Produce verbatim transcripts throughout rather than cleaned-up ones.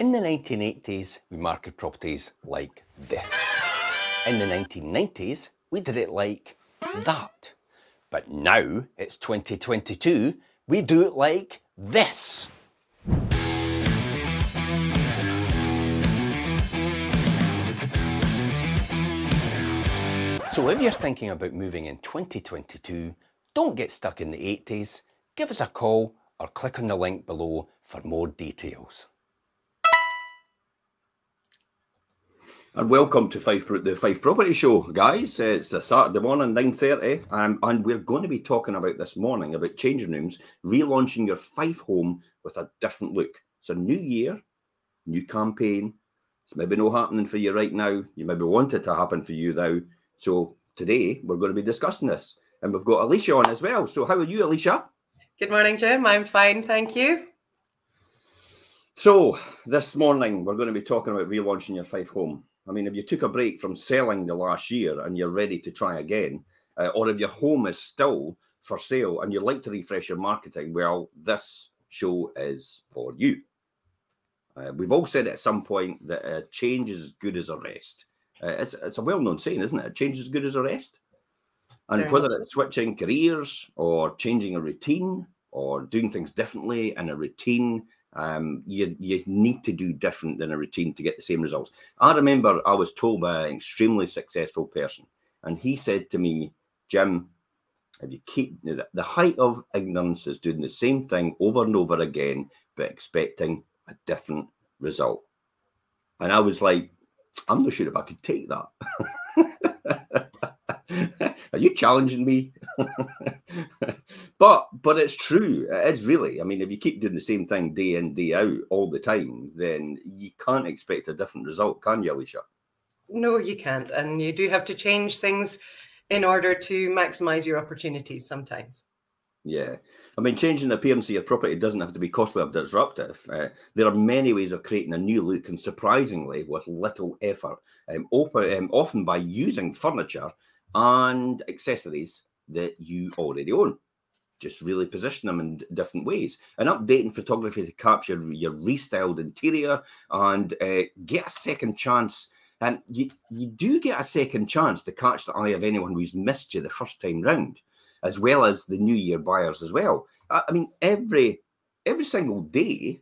In the nineteen eighties, we marketed properties like this. In the nineteen nineties, we did it like that. But now, it's twenty twenty-two, we do it like this. So if you're thinking about moving in twenty twenty-two, don't get stuck in the eighties. Give us a call or click on the link below for more details. And welcome to Fife, the Fife Property Show, guys. It's a Saturday morning, nine thirty, um, and we're going to be talking about this morning about Changing Rooms, relaunching your Fife home with a different look. It's a new year, new campaign. It's maybe not happening for you right now. You maybe want it to happen for you now. So today, we're going to be discussing this. And we've got Alicia on as well. So how are you, Alicia? Good morning, Jim. I'm fine, thank you. So this morning, we're going to be talking about relaunching your Fife home. I mean, if you took a break from selling the last year and you're ready to try again, uh, or if your home is still for sale and you like to refresh your marketing, well, this show is for you. Uh, we've all said at some point that a change is as good as a rest. Uh, it's, it's a well-known saying, isn't it? A change is as good as a rest. And Very whether awesome. It's switching careers or changing a routine or doing things differently in a routine, Um, you you need to do different than a routine to get the same results. I remember I was told by an extremely successful person, and he said to me, Jim, if you keep the, the height of ignorance is doing the same thing over and over again, but expecting a different result. And I was like, I'm not sure if I could take that. Are you challenging me? but but it's true. It's really, I mean, if you keep doing the same thing day in, day out all the time, then you can't expect a different result, can you, Alicia? No, you can't. And you do have to change things in order to maximise your opportunities sometimes. Yeah. I mean, changing the appearance of your property doesn't have to be costly or disruptive. Uh, there are many ways of creating a new look, and surprisingly with little effort, um, open, um, often by using furniture and accessories that you already own. Just really position them in different ways. And updating photography to capture your restyled interior and uh, get a second chance. And you, you do get a second chance to catch the eye of anyone who's missed you the first time round, as well as the new year buyers as well. I, I mean, every every single day,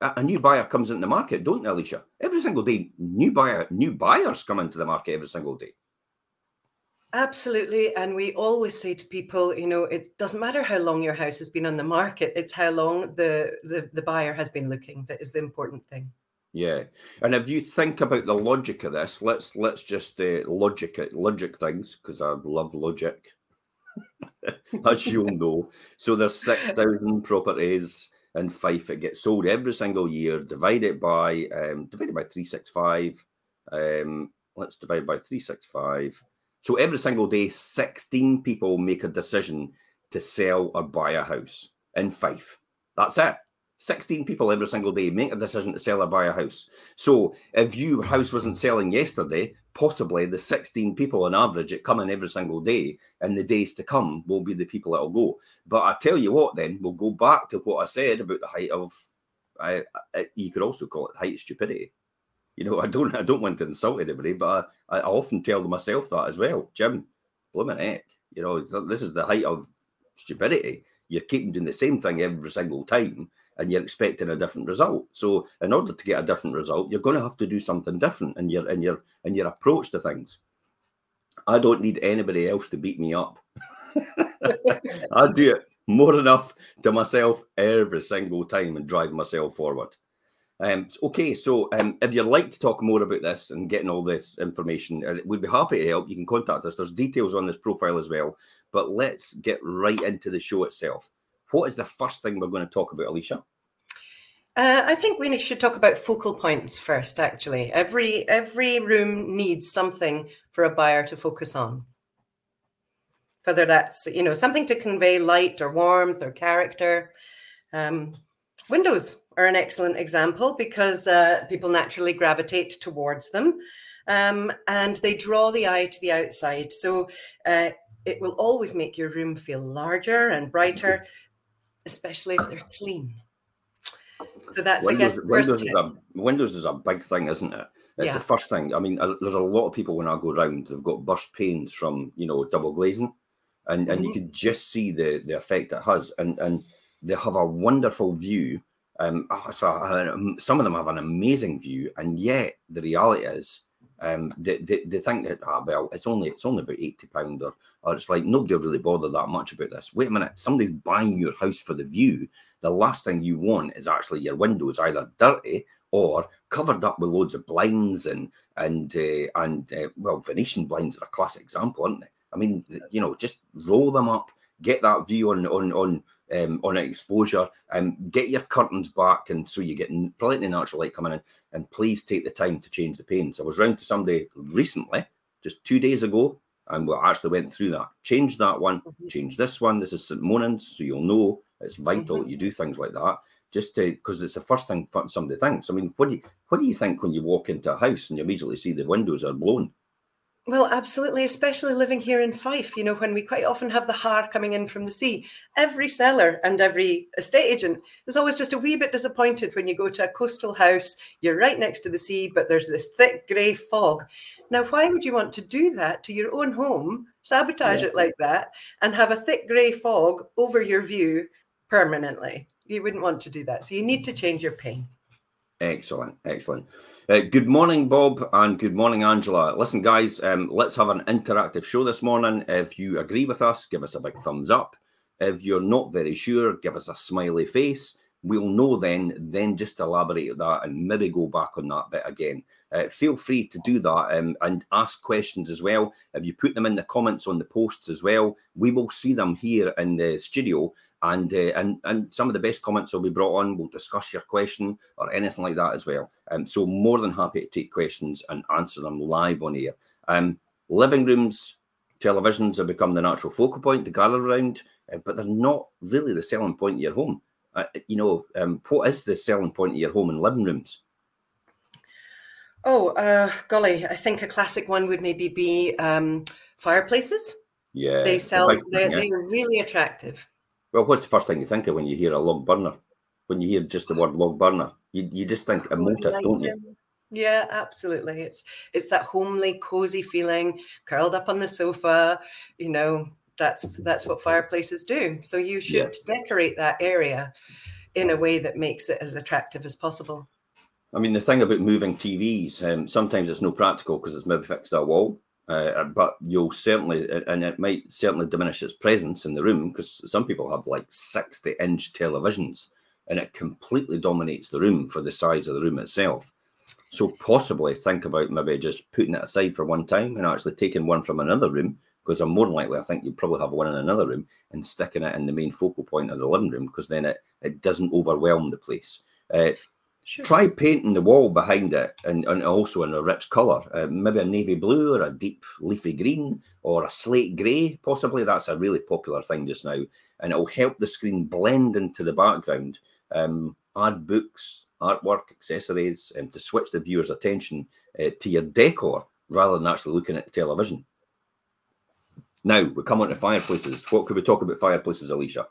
a, a new buyer comes into the market, don't they, Alicia? Every single day, new buyer, new buyers come into the market every single day. Absolutely. And we always say to people, you know, it doesn't matter how long your house has been on the market. It's how long the, the, the buyer has been looking that is the important thing. Yeah. And if you think about the logic of this, let's let's just uh, logic it, logic things, because I love logic, as you'll know. So there's six thousand properties in Fife that get sold every single year. Divide it by, um, divide it by three sixty-five. Um, let's divide by three sixty-five. So every single day, sixteen people make a decision to sell or buy a house in Fife. That's it. sixteen people every single day make a decision to sell or buy a house. So if your house wasn't selling yesterday, possibly the sixteen people on average that come in every single day in the days to come will be the people that will go. But I tell you what then, we'll go back to what I said about the height of, I, I, you could also call it height of stupidity. You know, I don't I don't want to insult anybody, but I, I often tell myself that as well. Jim, blooming heck, you know, this is the height of stupidity. You're keeping doing the same thing every single time and you're expecting a different result. So in order to get a different result, you're going to have to do something different in your, in your, in your approach to things. I don't need anybody else to beat me up. I do it more than enough to myself every single time and drive myself forward. Um, okay, so um, if you'd like to talk more about this and getting all this information, uh, we'd be happy to help. You can contact us. There's details on this profile as well. But let's get right into the show itself. What is the first thing we're going to talk about, Alicia? Uh, I think we should talk about focal points first, actually. Every every room needs something for a buyer to focus on. Whether that's, you know, something to convey light or warmth or character. Um, windows are an excellent example because uh, people naturally gravitate towards them um, and they draw the eye to the outside. So uh, it will always make your room feel larger and brighter, especially if they're clean. So that's, Windows, I guess, the first Windows, is a, Windows is a big thing, isn't it? It's yeah. the first thing. I mean, I, there's a lot of people when I go round, they've got burst pains from, you know, double glazing. And mm-hmm. and you can just see the, the effect it has. And and they have a wonderful view. Um, oh, so, uh, some of them have an amazing view. And yet the reality is um, they, they, they think that, ah, well, it's only it's only about eighty pounds or, or it's like nobody will really bother that much about this. Wait a minute. Somebody's buying your house for the view. The last thing you want is actually your windows either dirty or covered up with loads of blinds and, and, uh, and uh, well, Venetian blinds are a classic example, aren't they? I mean, you know, just roll them up, get that view on on on um, on exposure, and get your curtains back, and so you get plenty of natural light coming in. And please take the time to change the panes. I was round to somebody recently, just two days ago, and we actually went through that. Change that one, mm-hmm. change this one. This is Saint Monan's, so you'll know it's vital mm-hmm. you do things like that. Just to, because it's the first thing somebody thinks. I mean, what do you, what do you think when you walk into a house and you immediately see the windows are blown? Well, absolutely, especially living here in Fife, you know, when we quite often have the har coming in from the sea. Every seller and every estate agent is always just a wee bit disappointed when you go to a coastal house, you're right next to the sea, but there's this thick grey fog. Now, why would you want to do that to your own home, sabotage yeah. it like that, and have a thick grey fog over your view permanently? You wouldn't want to do that. So you need to change your paint. Excellent, excellent. Uh, good morning, Bob, and good morning, Angela. Listen, guys, um, let's have an interactive show this morning. If you agree with us, give us a big thumbs up. If you're not very sure, give us a smiley face. We'll know then, then just elaborate that and maybe go back on that bit again. Uh, feel free to do that um, and ask questions as well. If you put them in the comments on the posts as well, we will see them here in the studio. And, uh, and and some of the best comments will be brought on. We'll discuss your question or anything like that as well. Um, so more than happy to take questions and answer them live on air. Um, living rooms, televisions have become the natural focal point to gather around, uh, but they're not really the selling point of your home. Uh, you know, um, what is the selling point of your home in living rooms? Oh, uh, golly, I think a classic one would maybe be um, fireplaces. Yeah. They sell, they're, thing, yeah. they're really attractive. Well, what's the first thing you think of when you hear a log burner? When you hear just the word log burner, you, you just think emotive, don't you? Yeah, absolutely. It's it's that homely, cozy feeling, curled up on the sofa. You know, that's that's what fireplaces do. So you should yeah. decorate that area in a way that makes it as attractive as possible. I mean, the thing about moving T Vs, um, sometimes it's no practical because it's maybe fixed to a wall. Uh, but you'll certainly, and it might certainly diminish its presence in the room because some people have like sixty inch televisions and it completely dominates the room for the size of the room itself. So possibly think about maybe just putting it aside for one time and actually taking one from another room, because I'm more than likely, I think you probably have one in another room, and sticking it in the main focal point of the living room, because then it, it doesn't overwhelm the place. Uh, Sure. Try painting the wall behind it and, and also in a rich colour, uh, maybe a navy blue or a deep leafy green or a slate grey, possibly. That's a really popular thing just now. And it'll help the screen blend into the background. Um, add books, artwork, accessories, um, to switch the viewer's attention uh, to your decor rather than actually looking at the television. Now, we come on to fireplaces. What could we talk about fireplaces, Alicia?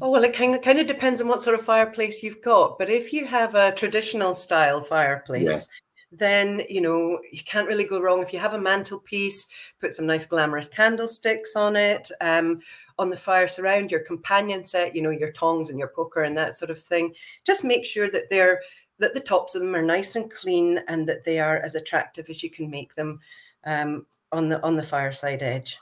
Oh, well, it kind of, kind of depends on what sort of fireplace you've got. But if you have a traditional style fireplace, yeah. then, you know, you can't really go wrong. If you have a mantelpiece, put some nice glamorous candlesticks on it, um, on the fire surround, your companion set, you know, your tongs and your poker and that sort of thing. Just make sure that they're that the tops of them are nice and clean and that they are as attractive as you can make them um, on the on the fireside edge.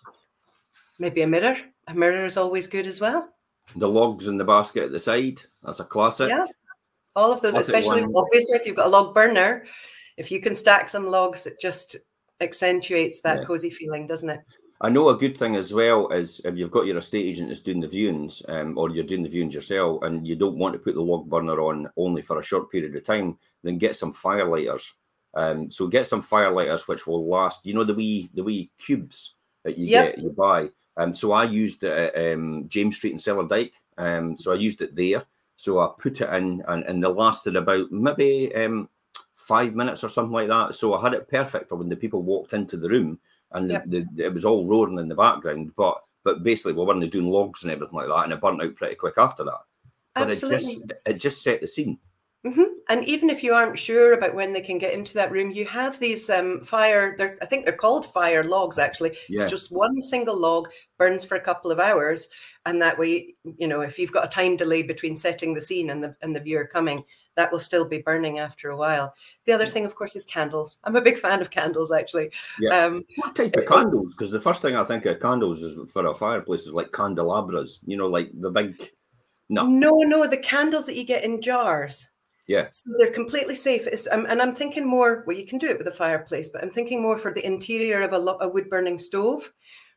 Maybe a mirror. A mirror is always good as well. The logs in the basket at the side, that's a classic. Yeah, all of those, classic especially one. Obviously if you've got a log burner, if you can stack some logs, it just accentuates that yeah. cozy feeling, doesn't it? I know a good thing as well is if you've got your estate agent that's doing the viewings um, or you're doing the viewings yourself and you don't want to put the log burner on only for a short period of time, then get some firelighters. Um, so get some firelighters which will last, you know, the wee, the wee cubes that you yep. get, you buy. Um, so I used it at um, James Street in Cellardyke. Um, so I used it there. So I put it in and, and it lasted about maybe um, five minutes or something like that. So I had it perfect for when the people walked into the room and the, yep. the, it was all roaring in the background. But but basically we weren't doing logs and everything like that, and it burnt out pretty quick after that. But Absolutely. It just, it just set the scene. Mm-hmm. And even if you aren't sure about when they can get into that room, you have these um, fire, I think they're called fire logs, actually. Yeah. It's just one single log, burns for a couple of hours. And that way, you know, if you've got a time delay between setting the scene and the and the viewer coming, that will still be burning after a while. The other thing, of course, is candles. I'm a big fan of candles, actually. Yeah. Um, what type of candles? Because the first thing I think of candles is for a fireplace is like candelabras, you know, like the big... No, no, no. The candles that you get in jars. Yeah. So they're completely safe. It's, um, and I'm thinking more, well, you can do it with a fireplace, but I'm thinking more for the interior of a, lo- a wood-burning stove,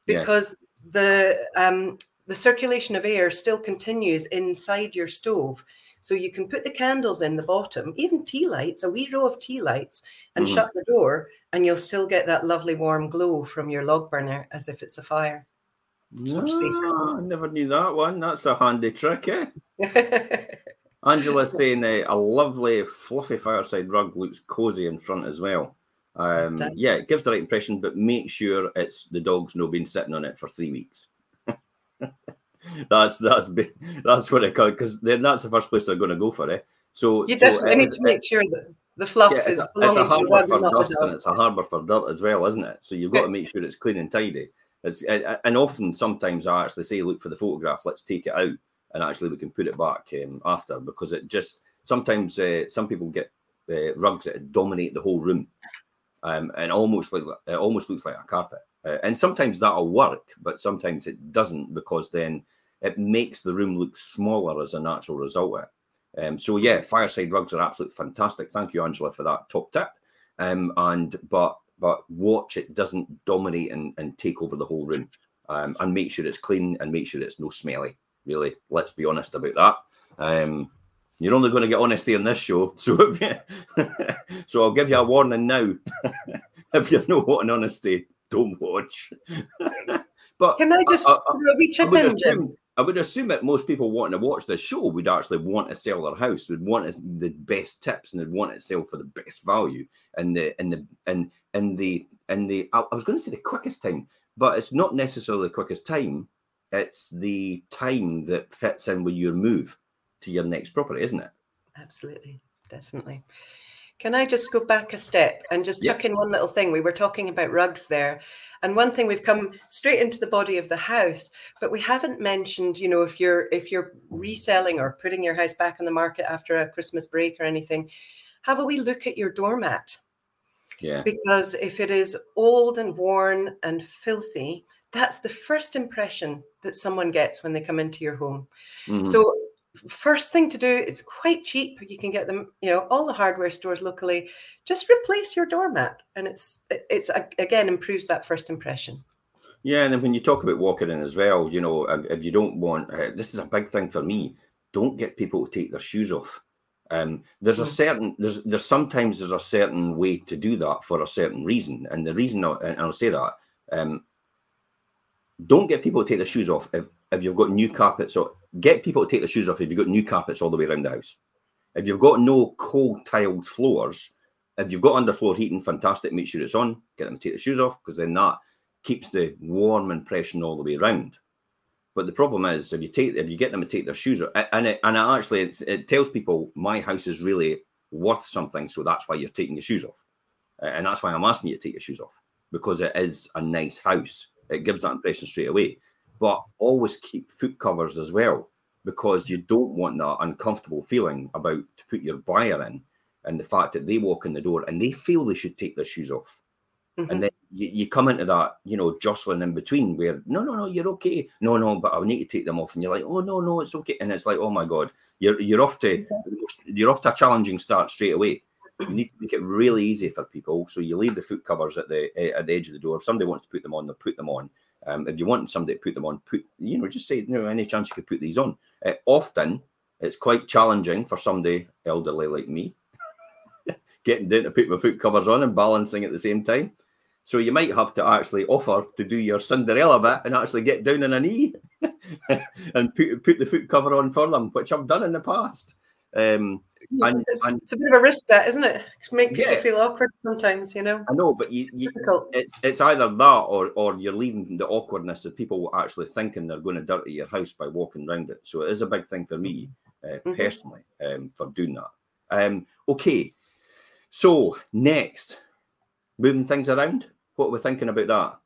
because yeah. the um, the circulation of air still continues inside your stove. So you can put the candles in the bottom, even tea lights, a wee row of tea lights, and mm. shut the door, and you'll still get that lovely warm glow from your log burner as if it's a fire. No, I never knew that one. That's a handy trick, eh? Angela's saying uh, a lovely fluffy fireside rug looks cozy in front as well. Um, it yeah, it gives the right impression, but make sure it's the dog's no been sitting on it for three weeks. that's that's been, that's what it comes, because then that's the first place they're going to go for it. Eh? So you so definitely it, need to make sure that the fluff yeah, is. It's a, it's a harbour for dust, and it's a harbour for dirt as well, isn't it? So you've got to make sure it's clean and tidy. It's, and often, sometimes I actually say, look for the photograph, let's take it out, and actually we can put it back um, after, because it just, sometimes uh, some people get uh, rugs that dominate the whole room, um, and almost like it almost looks like a carpet. Uh, and sometimes that'll work, but sometimes it doesn't, because then it makes the room look smaller as a natural result of it. Um, so yeah, fireside rugs are absolutely fantastic. Thank you, Angela, for that top tip. Um, and, but, But watch it doesn't dominate and, and take over the whole room, um, and make sure it's clean and make sure it's no smelly, really. Let's be honest about that. Um, you're only going to get honesty on this show. So if you, so I'll give you a warning now. If you're not wanting honesty, don't watch. But can I just throw a wee chip in, Jim? I would assume that most people wanting to watch this show would actually want to sell their house, would want the best tips, and they'd want it to sell for the best value and the and the and and the and the I was going to say the quickest time, but it's not necessarily the quickest time. It's the time that fits in with your move to your next property, isn't it? Absolutely, definitely. Can I just go back a step and just yep. tuck in one little thing? We were talking about rugs there. And one thing, we've come straight into the body of the house, but we haven't mentioned, you know, if you're if you're reselling or putting your house back on the market after a Christmas break or anything, have a wee look at your doormat. Yeah. Because if it is old and worn and filthy, that's the first impression that someone gets when they come into your home. Mm-hmm. So first thing to do, it's quite cheap. You can get them, you know, all the hardware stores locally. Just replace your doormat, and it's it's again improves that first impression. Yeah, and then when you talk about walking in as well, you know, if you don't want, uh, this is a big thing for me. Don't get people to take their shoes off. Um, there's mm-hmm. a certain there's there's sometimes there's a certain way to do that for a certain reason, and the reason, I, and I'll say that, um, don't get people to take their shoes off if if you've got new carpets or. Get people to take the shoes off if you've got new carpets all the way around the house. If you've got no cold tiled floors, if you've got underfloor heating, fantastic, make sure it's on, get them to take the shoes off, because then that keeps the warm impression all the way around. But the problem is, if you take, if you get them to take their shoes off, and it, and it actually, it's, it tells people my house is really worth something, so that's why you're taking your shoes off. And that's why I'm asking you to take your shoes off, because it is a nice house. It gives that impression straight away. But always keep foot covers as well, because you don't want that uncomfortable feeling about to put your buyer in, and the fact that they walk in the door and they feel they should take their shoes off. Mm-hmm. And then you, you come into that, you know, jostling in between where, no, no, no, you're okay. No, no, but I need to take them off. And you're like, oh, no, no, it's okay. And it's like, oh, my God, you're you're off to you're off to a challenging start straight away. You need to make it really easy for people. So you leave the foot covers at the at the edge of the door. If somebody wants to put them on, they'll put them on. Um, if you want somebody to put them on, put, you know, just say, you know, any chance you could put these on. Uh, often it's quite challenging for somebody elderly like me, getting down to put my foot covers on and balancing at the same time. So you might have to actually offer to do your Cinderella bit and actually get down on a knee and put put the foot cover on for them, which I've done in the past. Um, yeah, and, it's, and, it's a bit of a risk, that, isn't it? Make people yeah. feel awkward sometimes, you know. I know, but you, you, it's it's either that or or you're leaving the awkwardness of people actually thinking they're going to dirty your house by walking around it. So it is a big thing for me. uh, mm-hmm. personally, um, for doing that. Um, okay, so next, moving things around. What are we thinking about that?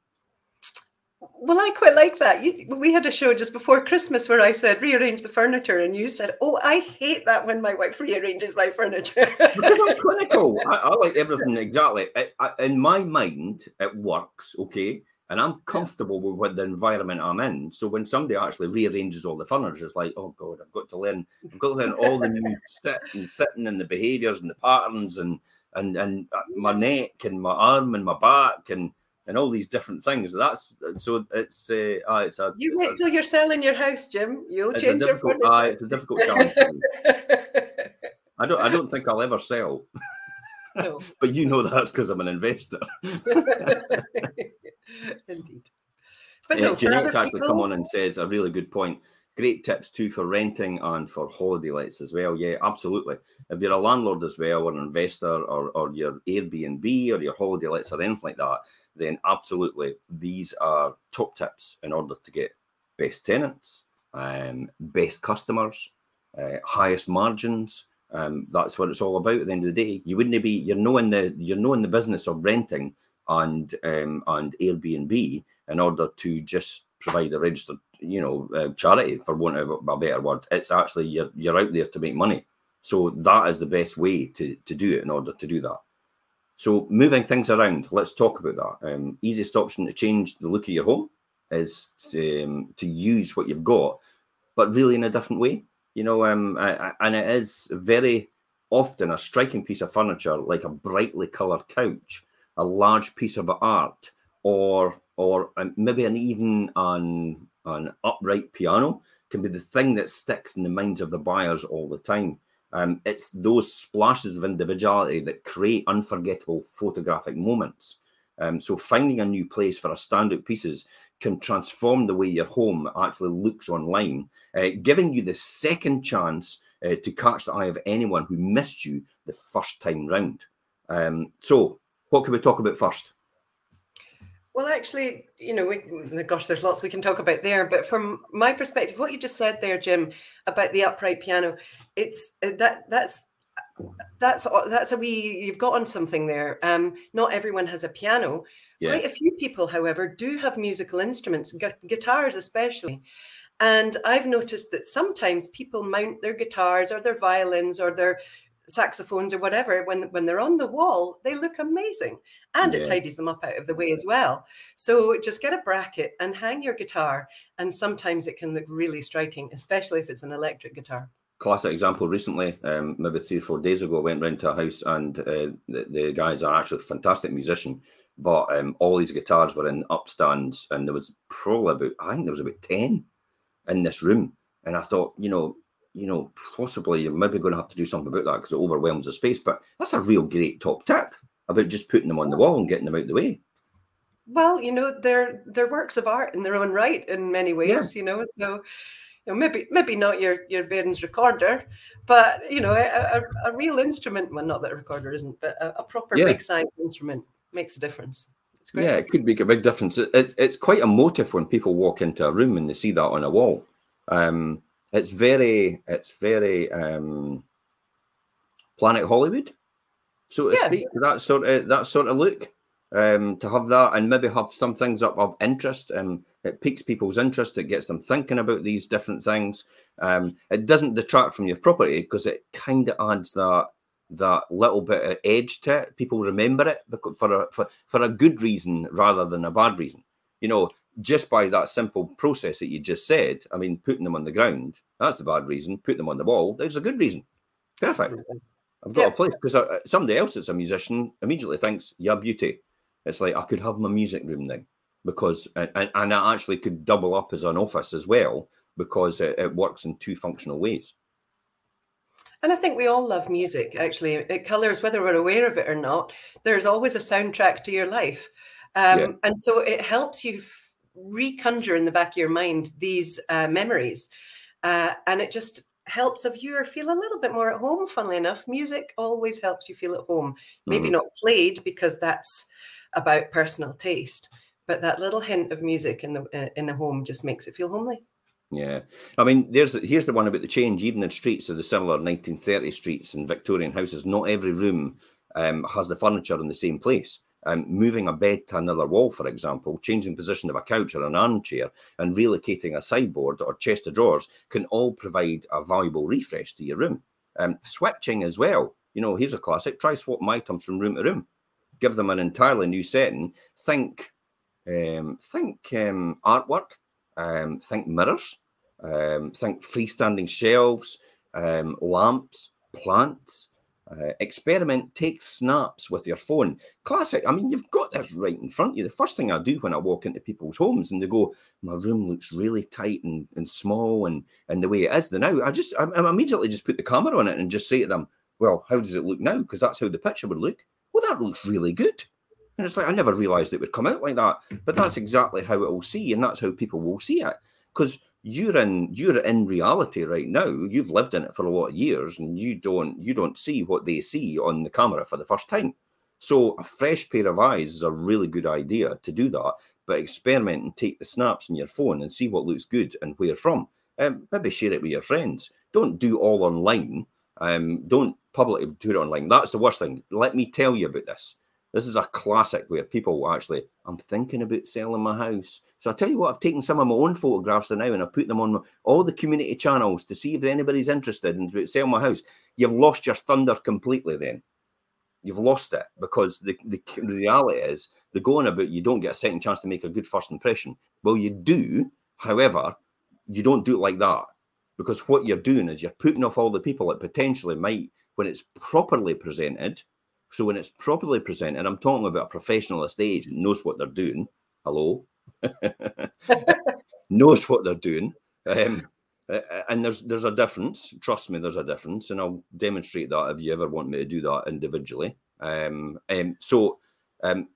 Well, I quite like that. You, we had a show just before Christmas where I said, rearrange the furniture. And you said, oh, I hate that when my wife rearranges my furniture. Because I'm clinical. I, I like everything exactly. I, I, in my mind, it works, okay? And I'm comfortable with what the environment I'm in. So when somebody actually rearranges all the furniture, it's like, oh, God, I've got to learn. I've got to learn all the new sit and sitting and the behaviours and the patterns and and and my neck and my arm and my back and and all these different things. That's so it's uh, uh it's a you wait till you're selling your house, Jim. You'll change your furniture. Uh, it's a difficult challenge. I don't I don't think I'll ever sell. No. But you know that's because I'm an investor. Indeed. But no, uh, Jeanette's actually people... come on and says a really good point. Great tips too for renting and for holiday lets as well. Yeah, absolutely. If you're a landlord as well, or an investor, or, or your Airbnb or your holiday lets or anything like that, then absolutely these are top tips in order to get best tenants, um, best customers, uh, highest margins. Um, that's what it's all about. At the end of the day, you wouldn't be you're no in the you're no in the business of renting and um, and Airbnb in order to just provide a registered, you know, uh, charity, for want of a better word. It's actually you're you're out there to make money. So that is the best way to, to do it in order to do that. So moving things around, let's talk about that. Um, easiest option to change the look of your home is to, um, to use what you've got, but really in a different way. You know, um, I, I, and it is very often a striking piece of furniture, like a brightly coloured couch, a large piece of art, or or maybe an even an, an upright piano can be the thing that sticks in the minds of the buyers all the time. Um, it's those splashes of individuality that create unforgettable photographic moments. Um, so finding a new place for a standout pieces can transform the way your home actually looks online, uh, giving you the second chance uh, to catch the eye of anyone who missed you the first time round. Um, so what can we talk about first? Well, actually, you know, we, gosh, there's lots we can talk about there. But from my perspective, what you just said there, Jim, about the upright piano, it's that that's that's that's a wee you've got on something there. Um, not everyone has a piano. Yeah. Quite a few people, however, do have musical instruments, gu- guitars especially. And I've noticed that sometimes people mount their guitars or their violins or their saxophones or whatever. When, when they're on the wall, they look amazing. And yeah. It tidies them up out of the way as well. So just get a bracket and hang your guitar. And sometimes it can look really striking, especially if it's an electric guitar. Classic example recently, um, maybe three or four days ago, I went round to a house and uh, the, the guys are actually a fantastic musician. But um, all these guitars were in upstands, and there was probably about, I think there was about ten in this room. And I thought, you know, you know, possibly you're maybe going to have to do something about that because it overwhelms the space. But that's a real great top tip about just putting them on the wall and getting them out of the way. Well, you know, they're they're works of art in their own right in many ways, yeah. you know, so... Maybe maybe not your, your Baron's recorder, but, you know, a, a, a real instrument. Well, not that a recorder isn't, but a, a proper yeah. big-sized instrument makes a difference. It's great. Yeah, it could make a big difference. It, it, it's quite emotive when people walk into a room and they see that on a wall. Um, it's very, it's very um, Planet Hollywood, so to yeah. speak, that sort of, that sort of look. Um, to have that and maybe have some things up of interest, and it piques people's interest. It gets them thinking about these different things. Um, it doesn't detract from your property because it kind of adds that that little bit of edge to it. People remember it for a, for for a good reason rather than a bad reason. You know, just by that simple process that you just said. I mean, putting them on the ground, that's the bad reason. Putting them on the wall, there's a good reason. Perfect. Absolutely. I've got yeah. a place because somebody else that's a musician immediately thinks you're beauty. It's like I could have my music room now because and, and I actually could double up as an office as well because it, it works in two functional ways. And I think we all love music, actually. It colours, whether we're aware of it or not, there's always a soundtrack to your life. Um, yeah. And so it helps you f- reconjure in the back of your mind these uh, memories. Uh, and it just helps a viewer feel a little bit more at home, funnily enough. Music always helps you feel at home. Maybe mm-hmm. not played because that's about personal taste, but that little hint of music in the in the home just makes it feel homely. Yeah. I mean, there's here's the one about the change. Even in streets of the similar nineteen thirties streets and Victorian houses, not every room um, has the furniture in the same place. Um, moving a bed to another wall, for example, changing position of a couch or an armchair and relocating a sideboard or chest of drawers can all provide a valuable refresh to your room. Um, switching as well. You know, here's a classic. Try swapping items from room to room. Give them an entirely new setting. Think um, think um, artwork. Um, think mirrors. Um, think freestanding shelves, um, lamps, plants. Uh, experiment, take snaps with your phone. Classic. I mean, you've got this right in front of you. The first thing I do when I walk into people's homes and they go, my room looks really tight and, and small and, and the way it is. Then now I just, I, I immediately just put the camera on it and just say to them, well, how does it look now? Because that's how the picture would look. Well, that looks really good. And it's like, I never realized it would come out like that. But that's exactly how it will see. And that's how people will see it. Because You're in you're in reality right now. You've lived in it for a lot of years and you don't you don't see what they see on the camera for the first time. So a fresh pair of eyes is a really good idea to do that, but experiment and take the snaps on your phone and see what looks good and where from. Um, maybe share it with your friends. Don't do all online. Um, don't publicly do it online. That's the worst thing. Let me tell you about this. This is a classic where people will actually, I'm thinking about selling my house. So I tell you what, I've taken some of my own photographs to now and I've put them on my, all the community channels to see if anybody's interested in selling my house. You've lost your thunder completely then. You've lost it because the, the reality is the going about you don't get a second chance to make a good first impression. Well, you do. However, you don't do it like that because what you're doing is you're putting off all the people that potentially might, when it's properly presented, So when it's properly presented, I'm talking about a professional estate agent knows what they're doing. Hello, knows what they're doing, um, and there's there's a difference. Trust me, there's a difference, and I'll demonstrate that if you ever want me to do that individually. Um, um, so um,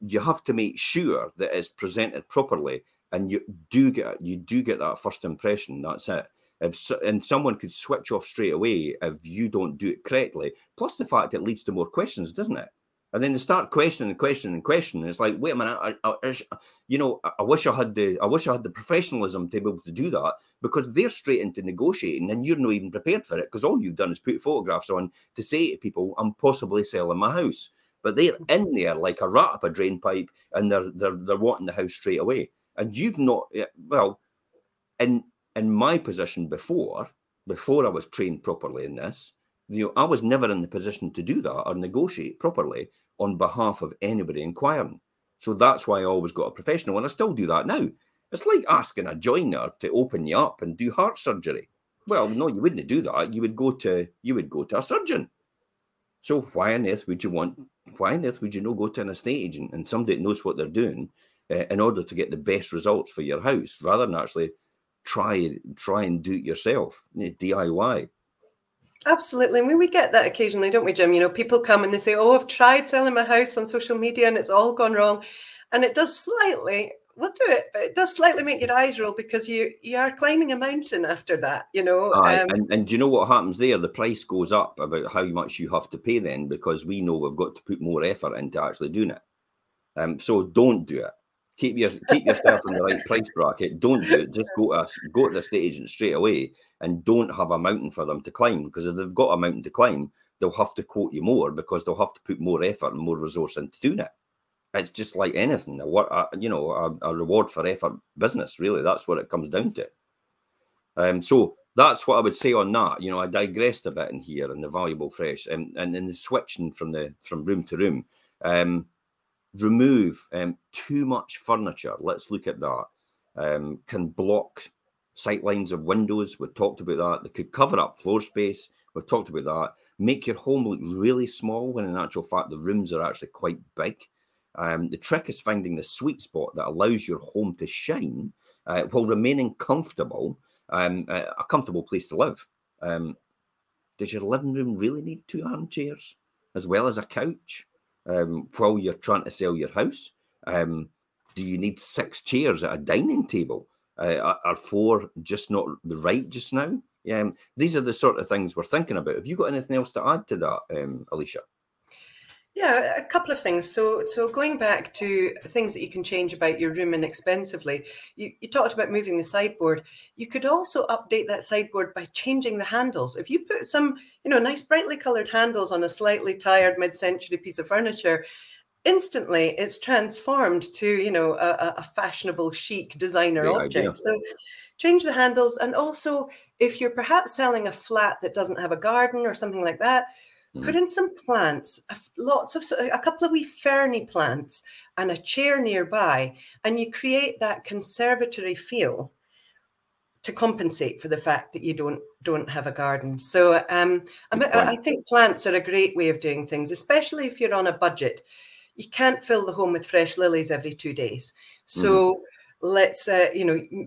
you have to make sure that it's presented properly, and you do get you do get that first impression. That's it. If so, and someone could switch off straight away if you don't do it correctly. Plus the fact it leads to more questions, doesn't it? And then they start questioning and questioning and questioning. It's like, wait a minute, I, I, I, you know, I wish I had the, I wish I had the professionalism to be able to do that because they're straight into negotiating and you're not even prepared for it because all you've done is put photographs on to say to people, I'm possibly selling my house, but they're in there like a rat up a drain pipe and they're they're they're wanting the house straight away. And you've not, well, and. In my position before, before I was trained properly in this, you know, I was never in the position to do that or negotiate properly on behalf of anybody inquiring. So that's why I always got a professional, and I still do that now. It's like asking a joiner to open you up and do heart surgery. Well, no, you wouldn't do that. You would go to you would go to a surgeon. So why on earth would you want? Why on earth would you not go to an estate agent and somebody that knows what they're doing uh, in order to get the best results for your house rather than actually? Try try and do it yourself, you know, D I Y. Absolutely. I mean, we get that occasionally, don't we, Jim? You know, people come and they say, oh, I've tried selling my house on social media and it's all gone wrong. And it does slightly, we'll do it, but it does slightly make your eyes roll because you, you are climbing a mountain after that, you know. Um, and, and do you know what happens there? The price goes up about how much you have to pay then because we know we've got to put more effort into actually doing it. Um, so don't do it. Keep your keep yourself in the right price bracket. Don't do it. Just go to go to the estate agent straight away, and don't have a mountain for them to climb. Because if they've got a mountain to climb, they'll have to quote you more because they'll have to put more effort and more resource into doing it. It's just like anything. A, a you know a, a reward for effort business. Really, that's what it comes down to. Um, so that's what I would say on that. You know, I digressed a bit in here and the valuable fresh and and, and the switching from the from room to room. Um, Remove um, too much furniture. Let's look at that. Um, can block sight lines of windows. We've talked about that. They could cover up floor space. We've talked about that. Make your home look really small when in actual fact the rooms are actually quite big. Um, the trick is finding the sweet spot that allows your home to shine uh, while remaining comfortable, um, a comfortable place to live. Um, does your living room really need two armchairs as well as a couch? Um, while you're trying to sell your house, um, do you need six chairs at a dining table? Uh, are, are four just not the right just now? Um, these are the sort of things we're thinking about. Have you got anything else to add to that, um, Alicia? Yeah, a couple of things. So so going back to things that you can change about your room inexpensively, you, you talked about moving the sideboard. You could also update that sideboard by changing the handles. If you put some, you know, nice brightly coloured handles on a slightly tired mid-century piece of furniture, instantly it's transformed to, you know, a, a fashionable chic designer Great object. Idea. So change the handles. And also if you're perhaps selling a flat that doesn't have a garden or something like that, put in some plants, lots of a couple of wee ferny plants and a chair nearby, and you create that conservatory feel to compensate for the fact that you don't don't have a garden. So um, I, I think plants are a great way of doing things, especially if you're on a budget. You can't fill the home with fresh lilies every two days, so mm. let's uh, you know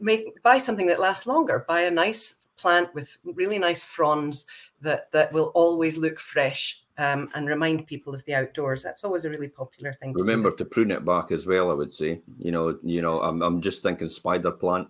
make buy something that lasts longer. Buy a nice plant with really nice fronds that that will always look fresh um, and remind people of the outdoors. That's always a really popular thing. Remember to, to prune it back as well, I would say. You know, you know, I'm I'm just thinking spider plant.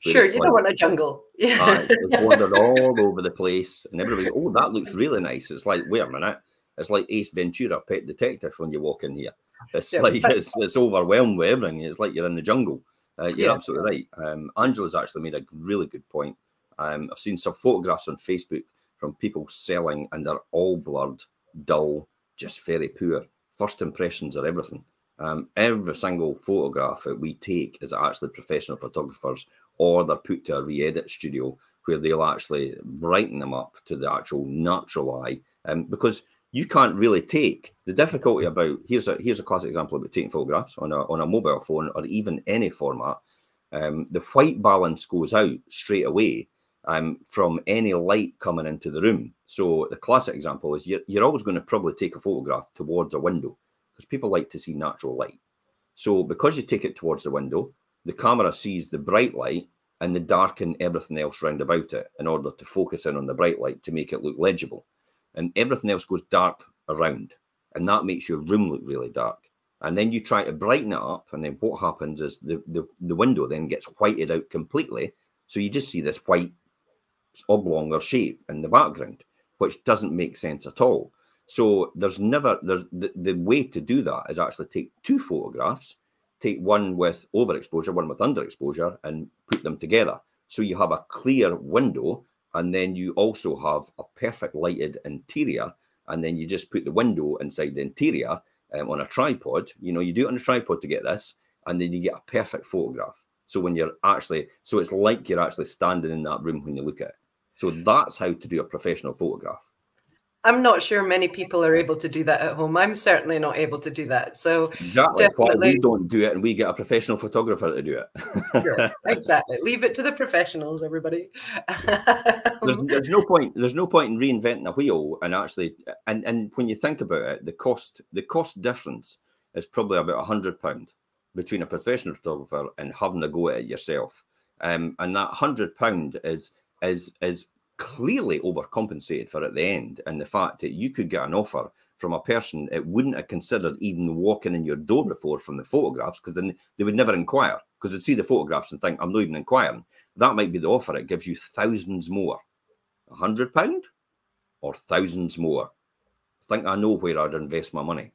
Sure, you like, don't want a jungle. Yeah, uh, it's wandered all over the place, and everybody, oh, that looks really nice. It's like, wait a minute, it's like Ace Ventura, Pet Detective when you walk in here. It's yeah, like it's it's overwhelmed with everything. It's like you're in the jungle. Uh, you're yeah. absolutely right. Um, Angela's actually made a really good point. Um, I've seen some photographs on Facebook from people selling, and they're all blurred, dull, just very poor. First impressions are everything. Um, every single photograph that we take is actually professional photographers, or they're put to a re-edit studio where they'll actually brighten them up to the actual natural eye. Um, because you can't really take the difficulty about, here's a here's a classic example about taking photographs on a, on a mobile phone or even any format. Um, the white balance goes out straight away. Um, from any light coming into the room. So the classic example is you're, you're always going to probably take a photograph towards a window because people like to see natural light. So because you take it towards the window, the camera sees the bright light and they darken everything else round about it in order to focus in on the bright light to make it look legible. And everything else goes dark around, and that makes your room look really dark. And then you try to brighten it up, and then what happens is the, the, the window then gets whited out completely. So you just see this white oblong or shape in the background, which doesn't make sense at all. So there's never there's the, the way to do that is actually take two photographs, take one with overexposure, one with underexposure, and put them together. So you have a clear window, and then you also have a perfect lighted interior, and then you just put the window inside the interior um, on a tripod. You know, you do it on a tripod to get this, and then you get a perfect photograph. So when you're actually, so it's like you're actually standing in that room when you look at it. So that's how to do a professional photograph. I'm not sure many people are able to do that at home. I'm certainly not able to do that. So exactly. Well, we don't do it, and we get a professional photographer to do it. Sure. Exactly. Leave it to the professionals, everybody. there's, there's no point. There's no point in reinventing a wheel. And actually, and, and when you think about it, the cost, the cost difference is probably about a hundred pound between a professional photographer and having a go at it yourself. Um, and that hundred pound is. is is clearly overcompensated for at the end, and the fact that you could get an offer from a person it wouldn't have considered even walking in your door before from the photographs, because then they would never inquire, because they'd see the photographs and think, I'm not even inquiring. That might be the offer. It gives you thousands more. A hundred pound or thousands more. I think I know where I'd invest my money.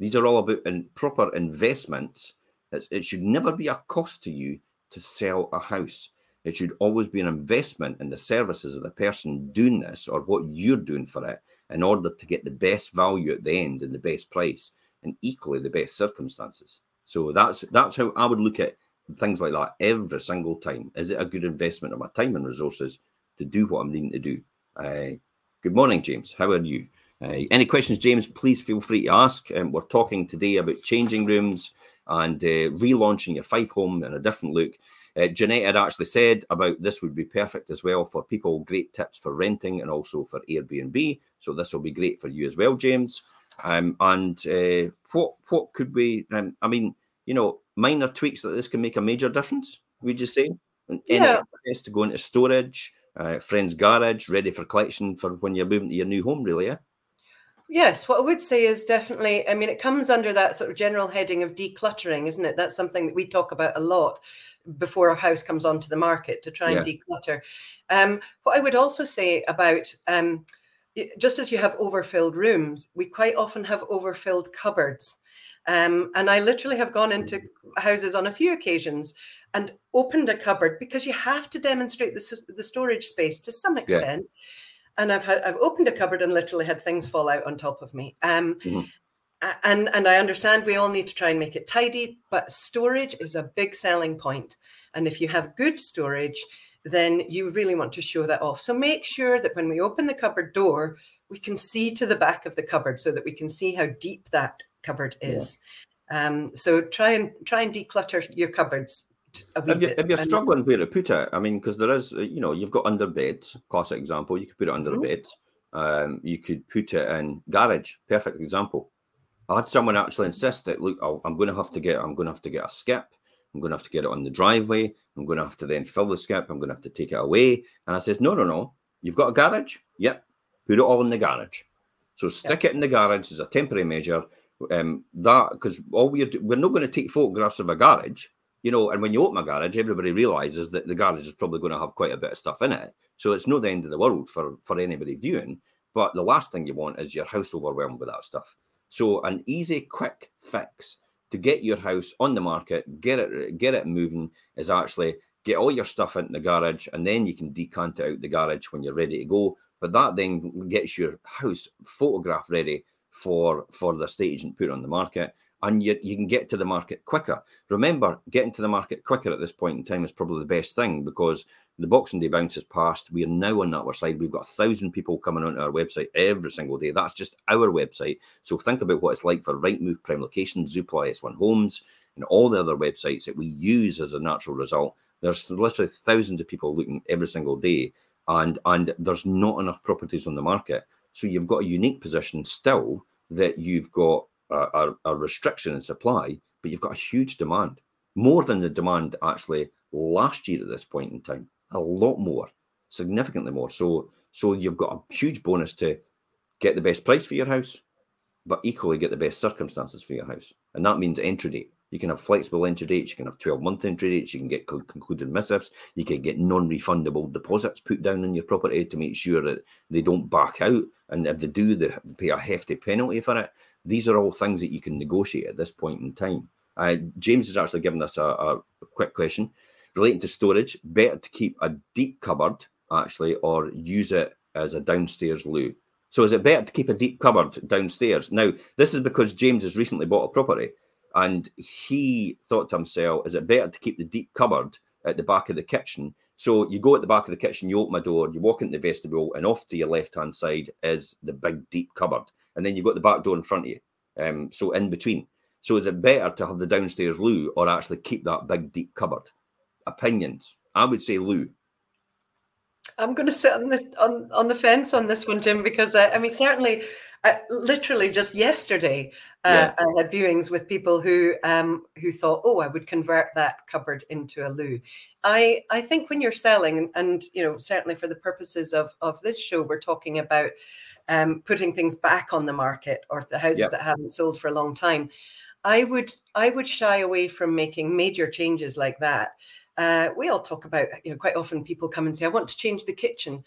These are all about in proper investments. It's, it should never be a cost to you to sell a house. It should always be an investment in the services of the person doing this, or what you're doing for it, in order to get the best value at the end and the best price, and equally the best circumstances. So that's that's how I would look at things like that every single time. Is it a good investment of my time and resources to do what I'm needing to do? Uh, good morning, James. How are you? Uh, any questions, James, please feel free to ask. Um, we're talking today about changing rooms and uh, relaunching your Fife home in a different look. Uh, Jeanette had actually said about this would be perfect as well for people, great tips for renting and also for Airbnb. So this will be great for you as well, James. Um, and uh, what what could we, um, I mean, you know, minor tweaks like this can make a major difference, would you say? And yeah. Any to go into storage, uh, friend's garage, ready for collection for when you're moving to your new home, really, yeah? Yes, what I would say is definitely, I mean, it comes under that sort of general heading of decluttering, isn't it? That's something that we talk about a lot before a house comes onto the market, to try and yeah. declutter. Um, what I would also say about um, just as you have overfilled rooms, we quite often have overfilled cupboards. Um, and I literally have gone into houses on a few occasions and opened a cupboard because you have to demonstrate the, the storage space to some extent. Yeah. And I've had, I've opened a cupboard and literally had things fall out on top of me. Um, mm-hmm. And and I understand we all need to try and make it tidy, but storage is a big selling point. And if you have good storage, then you really want to show that off. So make sure that when we open the cupboard door, we can see to the back of the cupboard so that we can see how deep that cupboard is. Yeah. Um, so try and try and declutter your cupboards. If you're, if you're struggling where to put it, I mean, because there is, you know, you've got under bed, classic example. You could put it under mm-hmm. a bed. Um, you could put it in garage, perfect example. I had someone actually insist that, look, I'll, I'm going to have to get, I'm going to have to get a skip. I'm going to have to get it on the driveway. I'm going to have to then fill the skip. I'm going to have to take it away. And I says, no, no, no. You've got a garage? Yep. Put it all in the garage. So stick yeah. it in the garage as a temporary measure. Um, that because all we're we're not going to take photographs of a garage, you know. And when you open a garage, everybody realizes that the garage is probably going to have quite a bit of stuff in it. So it's not the end of the world for for anybody viewing. But the last thing you want is your house overwhelmed with that stuff. So an easy, quick fix to get your house on the market, get it, get it moving, is actually get all your stuff into the garage, and then you can decant it out the garage when you're ready to go. But that then gets your house photograph ready for for the estate agent put on the market, and you, you can get to the market quicker. Remember, getting to the market quicker at this point in time is probably the best thing, because the Boxing Day bounce has passed. We are now on our side. We've got a thousand people coming onto our website every single day. That's just our website. So think about what it's like for Rightmove, Prime Location, Zoopla, S one Homes, and all the other websites that we use as a natural result. There's literally thousands of people looking every single day, and, and there's not enough properties on the market. So you've got a unique position still that you've got a, a, a restriction in supply, but you've got a huge demand, more than the demand actually last year at this point in time. A lot more, significantly more. So so you've got a huge bonus to get the best price for your house, but equally get the best circumstances for your house. And that means entry date. You can have flexible entry dates. You can have twelve-month entry dates. You can get concluded missives. You can get non-refundable deposits put down on your property to make sure that they don't back out. And if they do, they pay a hefty penalty for it. These are all things that you can negotiate at this point in time. Uh, James has actually given us a, a quick question. Relating to storage, better to keep a deep cupboard, actually, or use it as a downstairs loo. So is it better to keep a deep cupboard downstairs? Now, this is because James has recently bought a property, and he thought to himself, is it better to keep the deep cupboard at the back of the kitchen? So you go at the back of the kitchen, you open a door, you walk into the vestibule, and off to your left-hand side is the big, deep cupboard. And then you've got the back door in front of you, um, so in between. So is it better to have the downstairs loo or actually keep that big, deep cupboard? Opinions. I would say loo. I'm going to sit on the on, on the fence on this one, Jim, because uh, I mean, certainly, uh, literally just yesterday, uh, yeah. I had viewings with people who um, who thought, oh, I would convert that cupboard into a loo. I I think when you're selling, and you know, certainly for the purposes of of this show, we're talking about um, putting things back on the market or the houses yeah. that haven't sold for a long time. I would I would shy away from making major changes like that. Uh, we all talk about, you know, quite often people come and say, I want to change the kitchen.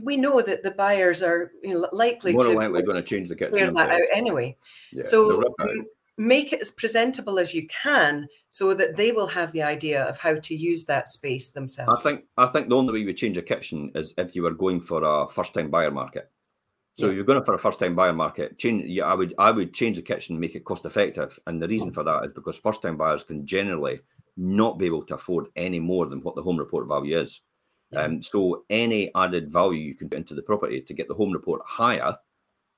We know that the buyers are you know, likely More to likely going to change the kitchen clear that out anyway. Yeah, so um, make it as presentable as you can so that they will have the idea of how to use that space themselves. I think I think the only way you would change a kitchen is if you were going for a first-time buyer market. So yeah. if you're going for a first-time buyer market, change. Yeah, I would I would change the kitchen and make it cost-effective. And the reason for that is because first-time buyers can generally not be able to afford any more than what the home report value is. Um, so any added value you can put into the property to get the home report higher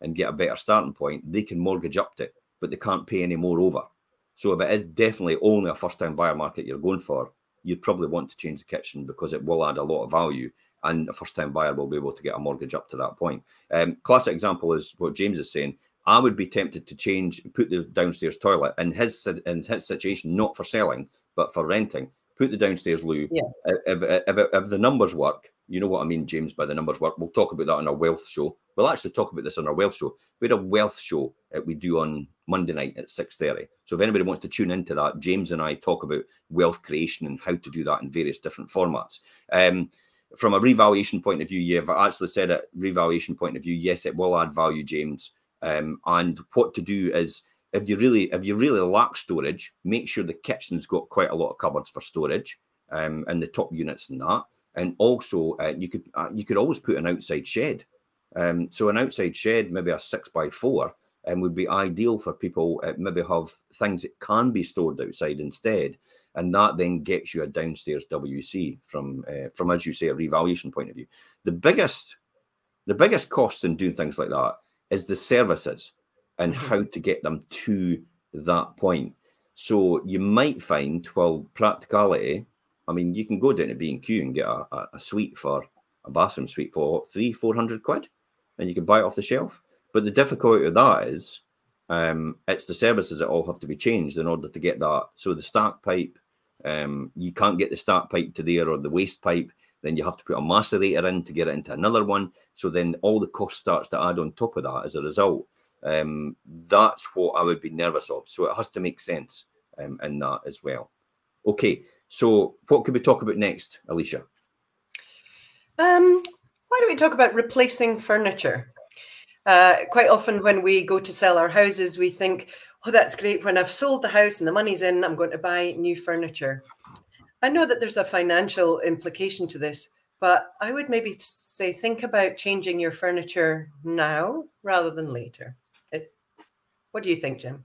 and get a better starting point, they can mortgage up to it, but they can't pay any more over. So if it is definitely only a first-time buyer market you're going for, you'd probably want to change the kitchen because it will add a lot of value and a first-time buyer will be able to get a mortgage up to that point. Um, classic example is what James is saying. I would be tempted to change, put the downstairs toilet in his, in his situation, not for selling, but for renting, put the downstairs loo. Yes. If, if, if, if the numbers work, you know what I mean, James, by the numbers work. We'll talk about that on our wealth show. We'll actually talk about this on our wealth show. We had a wealth show that we do on Monday night at six thirty. So if anybody wants to tune into that, James and I talk about wealth creation and how to do that in various different formats. Um, from a revaluation point of view, you've actually said at revaluation point of view, yes, it will add value, James. Um, and what to do is, if you really if you really lack storage, make sure the kitchen's got quite a lot of cupboards for storage, um, and the top units and that. And also, uh, you could uh, you could always put an outside shed. Um, so an outside shed, maybe a six by four, and um, would be ideal for people. Uh, maybe have things that can be stored outside instead, and that then gets you a downstairs W C from uh, from, as you say, a revaluation point of view. The biggest the biggest cost in doing things like that is the services and how to get them to that point. So you might find, well, practicality, I mean, you can go down to B and Q and get a, a, a suite for, a bathroom suite for what, three, four hundred quid, and you can buy it off the shelf. But the difficulty of that is um, it's the services that all have to be changed in order to get that. So the start pipe, um, you can't get the start pipe to there, or the waste pipe, then you have to put a macerator in to get it into another one. So then all the cost starts to add on top of that as a result. Um, that's what I would be nervous of. So it has to make sense um, in that as well. Okay, so what could we talk about next, Alicia? Um, why don't we talk about replacing furniture? Uh, quite often when we go to sell our houses, we think, oh, that's great. When I've sold the house and the money's in, I'm going to buy new furniture. I know that there's a financial implication to this, but I would maybe say think about changing your furniture now rather than later. It, what do you think, Jim?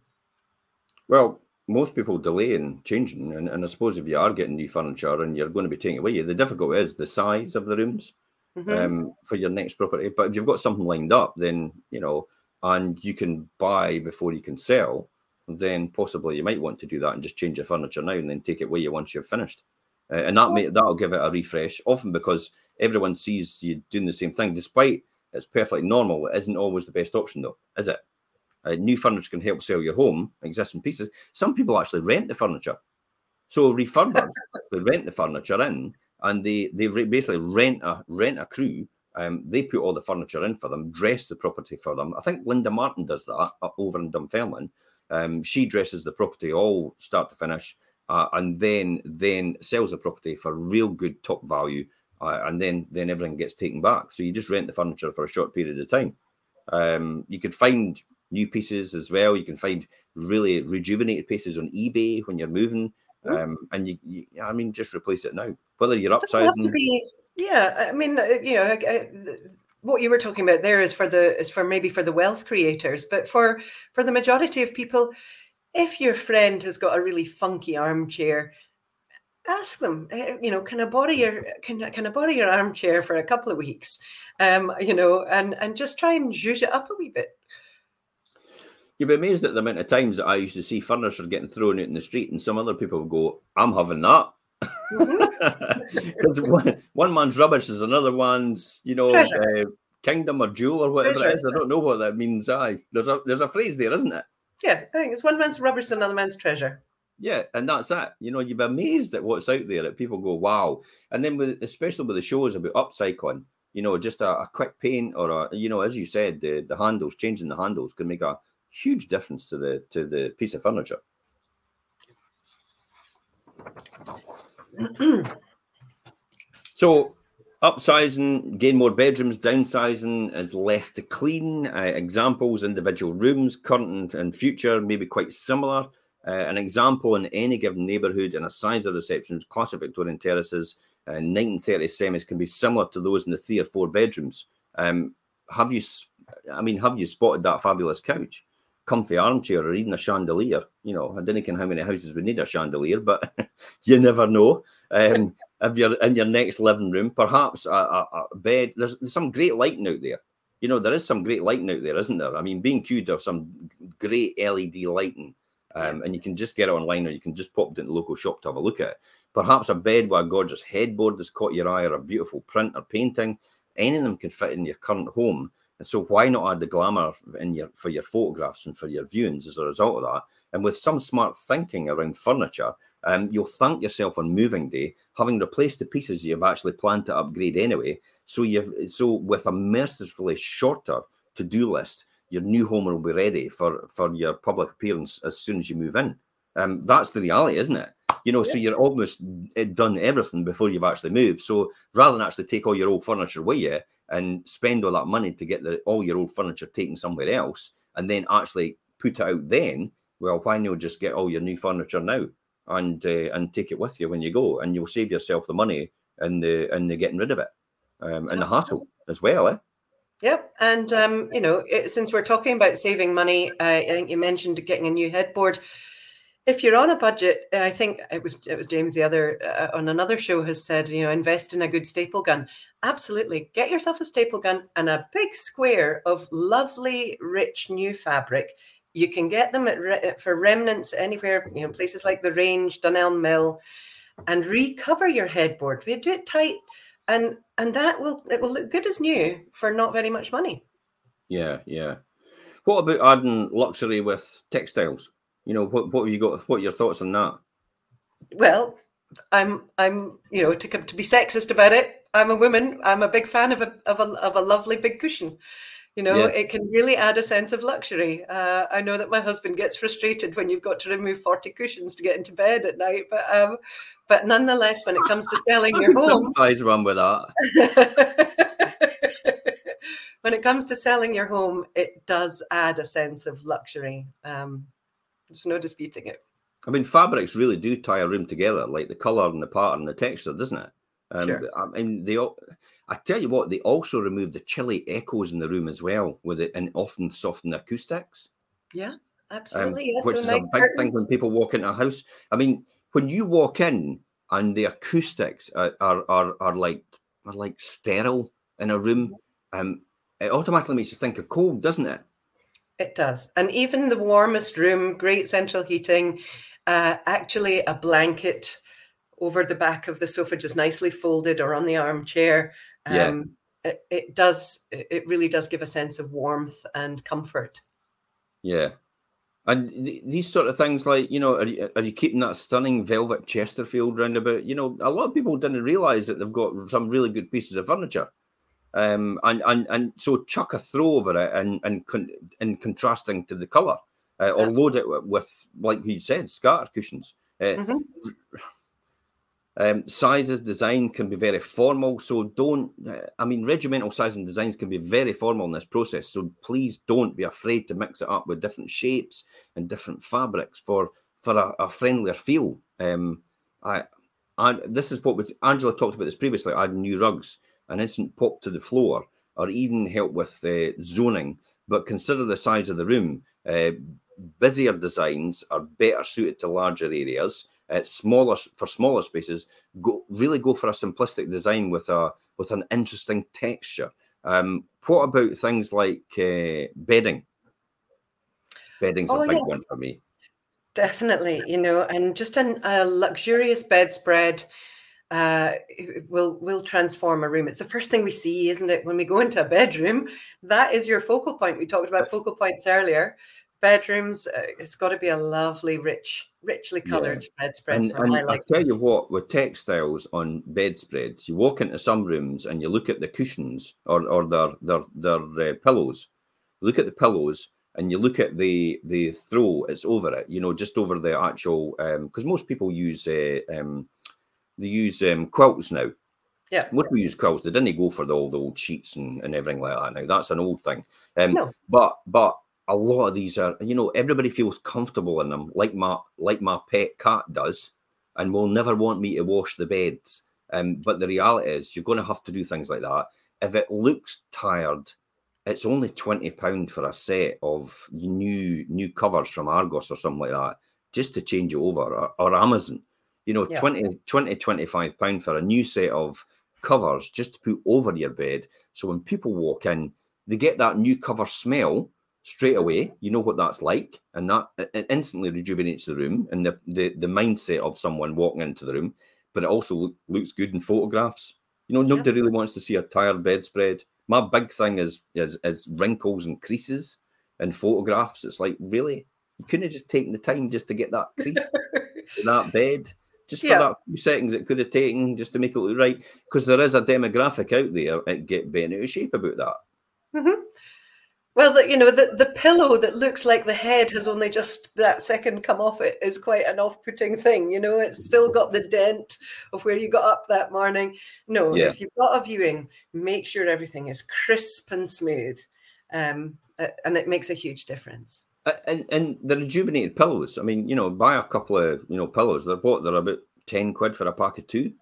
Well, most people delay in changing, and, and I suppose if you are getting new furniture and you're going to be taking it with you, the difficulty is the size of the rooms mm-hmm. um, for your next property. But if you've got something lined up, then, you know, and you can buy before you can sell, then possibly you might want to do that and just change your furniture now and then take it with you once you've finished. Uh, and that may, that'll give it a refresh, often because everyone sees you doing the same thing. Despite it's perfectly normal, it isn't always the best option, though, is it? Uh, new furniture can help sell your home, existing pieces. Some people actually rent the furniture. So refurbished, they rent the furniture in, and they, they re- basically rent a, rent a crew. Um, they put all the furniture in for them, dress the property for them. I think Linda Martin does that uh, over in Dunfermline. Um, she dresses the property all start to finish, uh, and then then sells the property for real good top value, uh, and then then everything gets taken back. So you just rent the furniture for a short period of time. Um, you could find new pieces as well. You can find really rejuvenated pieces on eBay when you're moving, um, and you, you, I mean, just replace it now. Whether you're upsizing, be, yeah, I mean, you know. I, I, what you were talking about there is for the is for maybe for the wealth creators, but for, for the majority of people, if your friend has got a really funky armchair, ask them, you know, can I borrow your can can I borrow your armchair for a couple of weeks, um, you know, and and just try and zhuzh it up a wee bit. You'd be amazed at the amount of times that I used to see furniture getting thrown out in the street, and some other people would go, "I'm having that." Because one, one man's rubbish is another one's, you know, uh, kingdom or jewel or whatever treasure. It is. I don't know what that means. Aye, there's a there's a phrase there, isn't it? Yeah, I think it's one man's rubbish is another man's treasure. Yeah, and that's it. You know, you'd be amazed at what's out there. That people go, wow. And then, with, especially with the shows about upcycling, you know, just a, a quick paint or a, you know, as you said, the, the handles, changing the handles can make a huge difference to the to the piece of furniture. So upsizing, gain more bedrooms, downsizing is less to clean. Uh, examples, individual rooms, current and future, maybe quite similar. Uh, an example in any given neighbourhood and a size of receptions, classic Victorian terraces, uh, nineteen thirties semis can be similar to those in the three or four bedrooms. Um, have you, I mean, have you spotted that fabulous couch, comfy armchair, or even a chandelier? You know, I don't know how many houses would need a chandelier, but you never know. Um, if you're in your next living room, perhaps a, a, a bed. There's, there's some great lighting out there. You know, there is some great lighting out there, isn't there? I mean, being queued up some great L E D lighting, um, and you can just get it online, or you can just pop it into the local shop to have a look at it. Perhaps a bed with a gorgeous headboard that's caught your eye, or a beautiful print or painting. Any of them can fit in your current home. And so why not add the glamour in your for your photographs and for your viewings as a result of that? And with some smart thinking around furniture, um, you'll thank yourself on moving day, having replaced the pieces you've actually planned to upgrade anyway. So you've so with a mercifully shorter to-do list, your new home will be ready for, for your public appearance as soon as you move in. Um, that's the reality, isn't it? you know, yeah. So you're almost done everything before you've actually moved. So rather than actually take all your old furniture with you and spend all that money to get the, all your old furniture taken somewhere else and then actually put it out then, well, why not just get all your new furniture now and uh, and take it with you when you go, and you'll save yourself the money and the and the getting rid of it um, and Absolutely. The hassle as well, eh? Yep. And, um, you know, it, since we're talking about saving money, uh, I think you mentioned getting a new headboard. If you're on a budget, I think it was it was James the other uh, on another show has said, you know, invest in a good staple gun. Absolutely. Get yourself a staple gun and a big square of lovely, rich new fabric. You can get them at re- for remnants anywhere, you know, places like The Range, Dunelm Mill, and recover your headboard. We do it tight. And and that will it will look good as new for not very much money. Yeah, yeah. What about adding luxury with textiles? You know, what what have you got? What are your thoughts on that? Well, I'm I'm you know to to be sexist about it. I'm a woman. I'm a big fan of a of a of a lovely big cushion. You know, yeah. It can really add a sense of luxury. Uh, I know that my husband gets frustrated when you've got to remove forty cushions to get into bed at night. But um, but nonetheless, when it comes to selling your home, I sympathize with that. When it comes to selling your home, it does add a sense of luxury. Um, there's no disputing it. I mean, fabrics really do tie a room together, like the colour and the pattern and the texture, doesn't it? Um, sure. I mean, they all. I tell you what, they also remove the chilly echoes in the room as well, with it, and often soften the acoustics. Yeah, absolutely. Um, yes, which so is nice a big curtains. Thing when people walk into a house. I mean, when you walk in and the acoustics are are are, are like are like sterile in a room, um, it automatically makes you think of cold, doesn't it? It does, and even the warmest room, great central heating, uh, actually a blanket over the back of the sofa, just nicely folded, or on the armchair. Yeah. Um, it, it does. It really does give a sense of warmth and comfort. Yeah, and th- these sort of things, like, you know, are you, are you keeping that stunning velvet Chesterfield roundabout? You know, a lot of people didn't realise that they've got some really good pieces of furniture, um, and and and so chuck a throw over it and and con- and contrasting to the colour, uh, or yeah. load it with, with, like you said, scatter cushions. Uh, mm-hmm. Um, sizes, design can be very formal, so don't, uh, I mean, regimental size and designs can be very formal in this process, so please don't be afraid to mix it up with different shapes and different fabrics for for a, a friendlier feel. Um, I, I, this is what we, Angela talked about this previously, adding new rugs, an instant pop to the floor, or even help with uh, zoning, but consider the size of the room. Uh, busier designs are better suited to larger areas. Uh, smaller for smaller spaces, go really go for a simplistic design with a with an interesting texture. Um, what about things like uh, bedding? Bedding's oh, a big yeah. one for me. Definitely, you know, and just an, a luxurious bedspread uh, will will transform a room. It's the first thing we see, isn't it, when we go into a bedroom? That is your focal point. We talked about focal points earlier. Bedrooms, uh, it's got to be a lovely, rich, richly coloured yeah. bedspread. And, and I like tell you what, with textiles on bedspreads, you walk into some rooms and you look at the cushions or or their their their uh, pillows. Look at the pillows and you look at the the throw. It's over it, you know, just over the actual. Because um, most people use uh, um, they use um, quilts now. Yeah, most people use quilts. They didn't go for the, all the old sheets and, and everything like that. Now that's an old thing. Um, no. but but. A lot of these are, you know, everybody feels comfortable in them, like my like my pet cat does, and will never want me to wash the beds. Um, but the reality is, you're going to have to do things like that. If it looks tired, it's only twenty pounds for a set of new new covers from Argos or something like that, just to change it over, or, or Amazon. You know, yeah. twenty, twenty, twenty-five pounds for a new set of covers just to put over your bed. So when people walk in, they get that new cover smell straight away, you know what that's like, and that it instantly rejuvenates the room and the, the, the mindset of someone walking into the room. But it also look, looks good in photographs. You know, nobody yeah. really wants to see a tired bedspread. My big thing is, is is wrinkles and creases in photographs. It's like, really, you couldn't have just taken the time just to get that crease in that bed, just yeah. for that few seconds it could have taken just to make it look right. Because there is a demographic out there at get bent out of shape about that. Mm-hmm. Well, the, you know, the, the pillow that looks like the head has only just that second come off it is quite an off-putting thing. You know, it's still got the dent of where you got up that morning. No, yeah. If you've got a viewing, make sure everything is crisp and smooth. Um, and it makes a huge difference. And and the rejuvenated pillows. I mean, you know, buy a couple of, you know, pillows. They're what? They're about ten quid for a pack of two.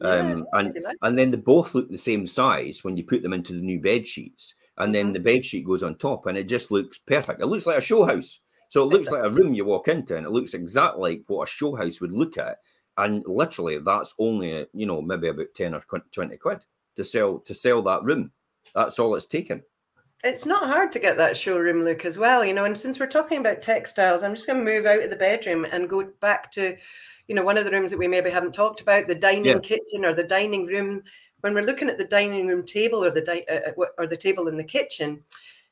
Yeah, um, and, like. and then they both look the same size when you put them into the new bed sheets. And then the bed sheet goes on top and it just looks perfect. It looks like a show house. So it looks like a room you walk into and it looks exactly like what a show house would look at. And literally that's only, you know, maybe about ten or twenty quid to sell, to sell that room. That's all it's taken. It's not hard to get that showroom look as well, you know, and since we're talking about textiles, I'm just going to move out of the bedroom and go back to, you know, one of the rooms that we maybe haven't talked about, the dining yeah. kitchen or the dining room. When we're looking at the dining room table or the di- uh, or the table in the kitchen,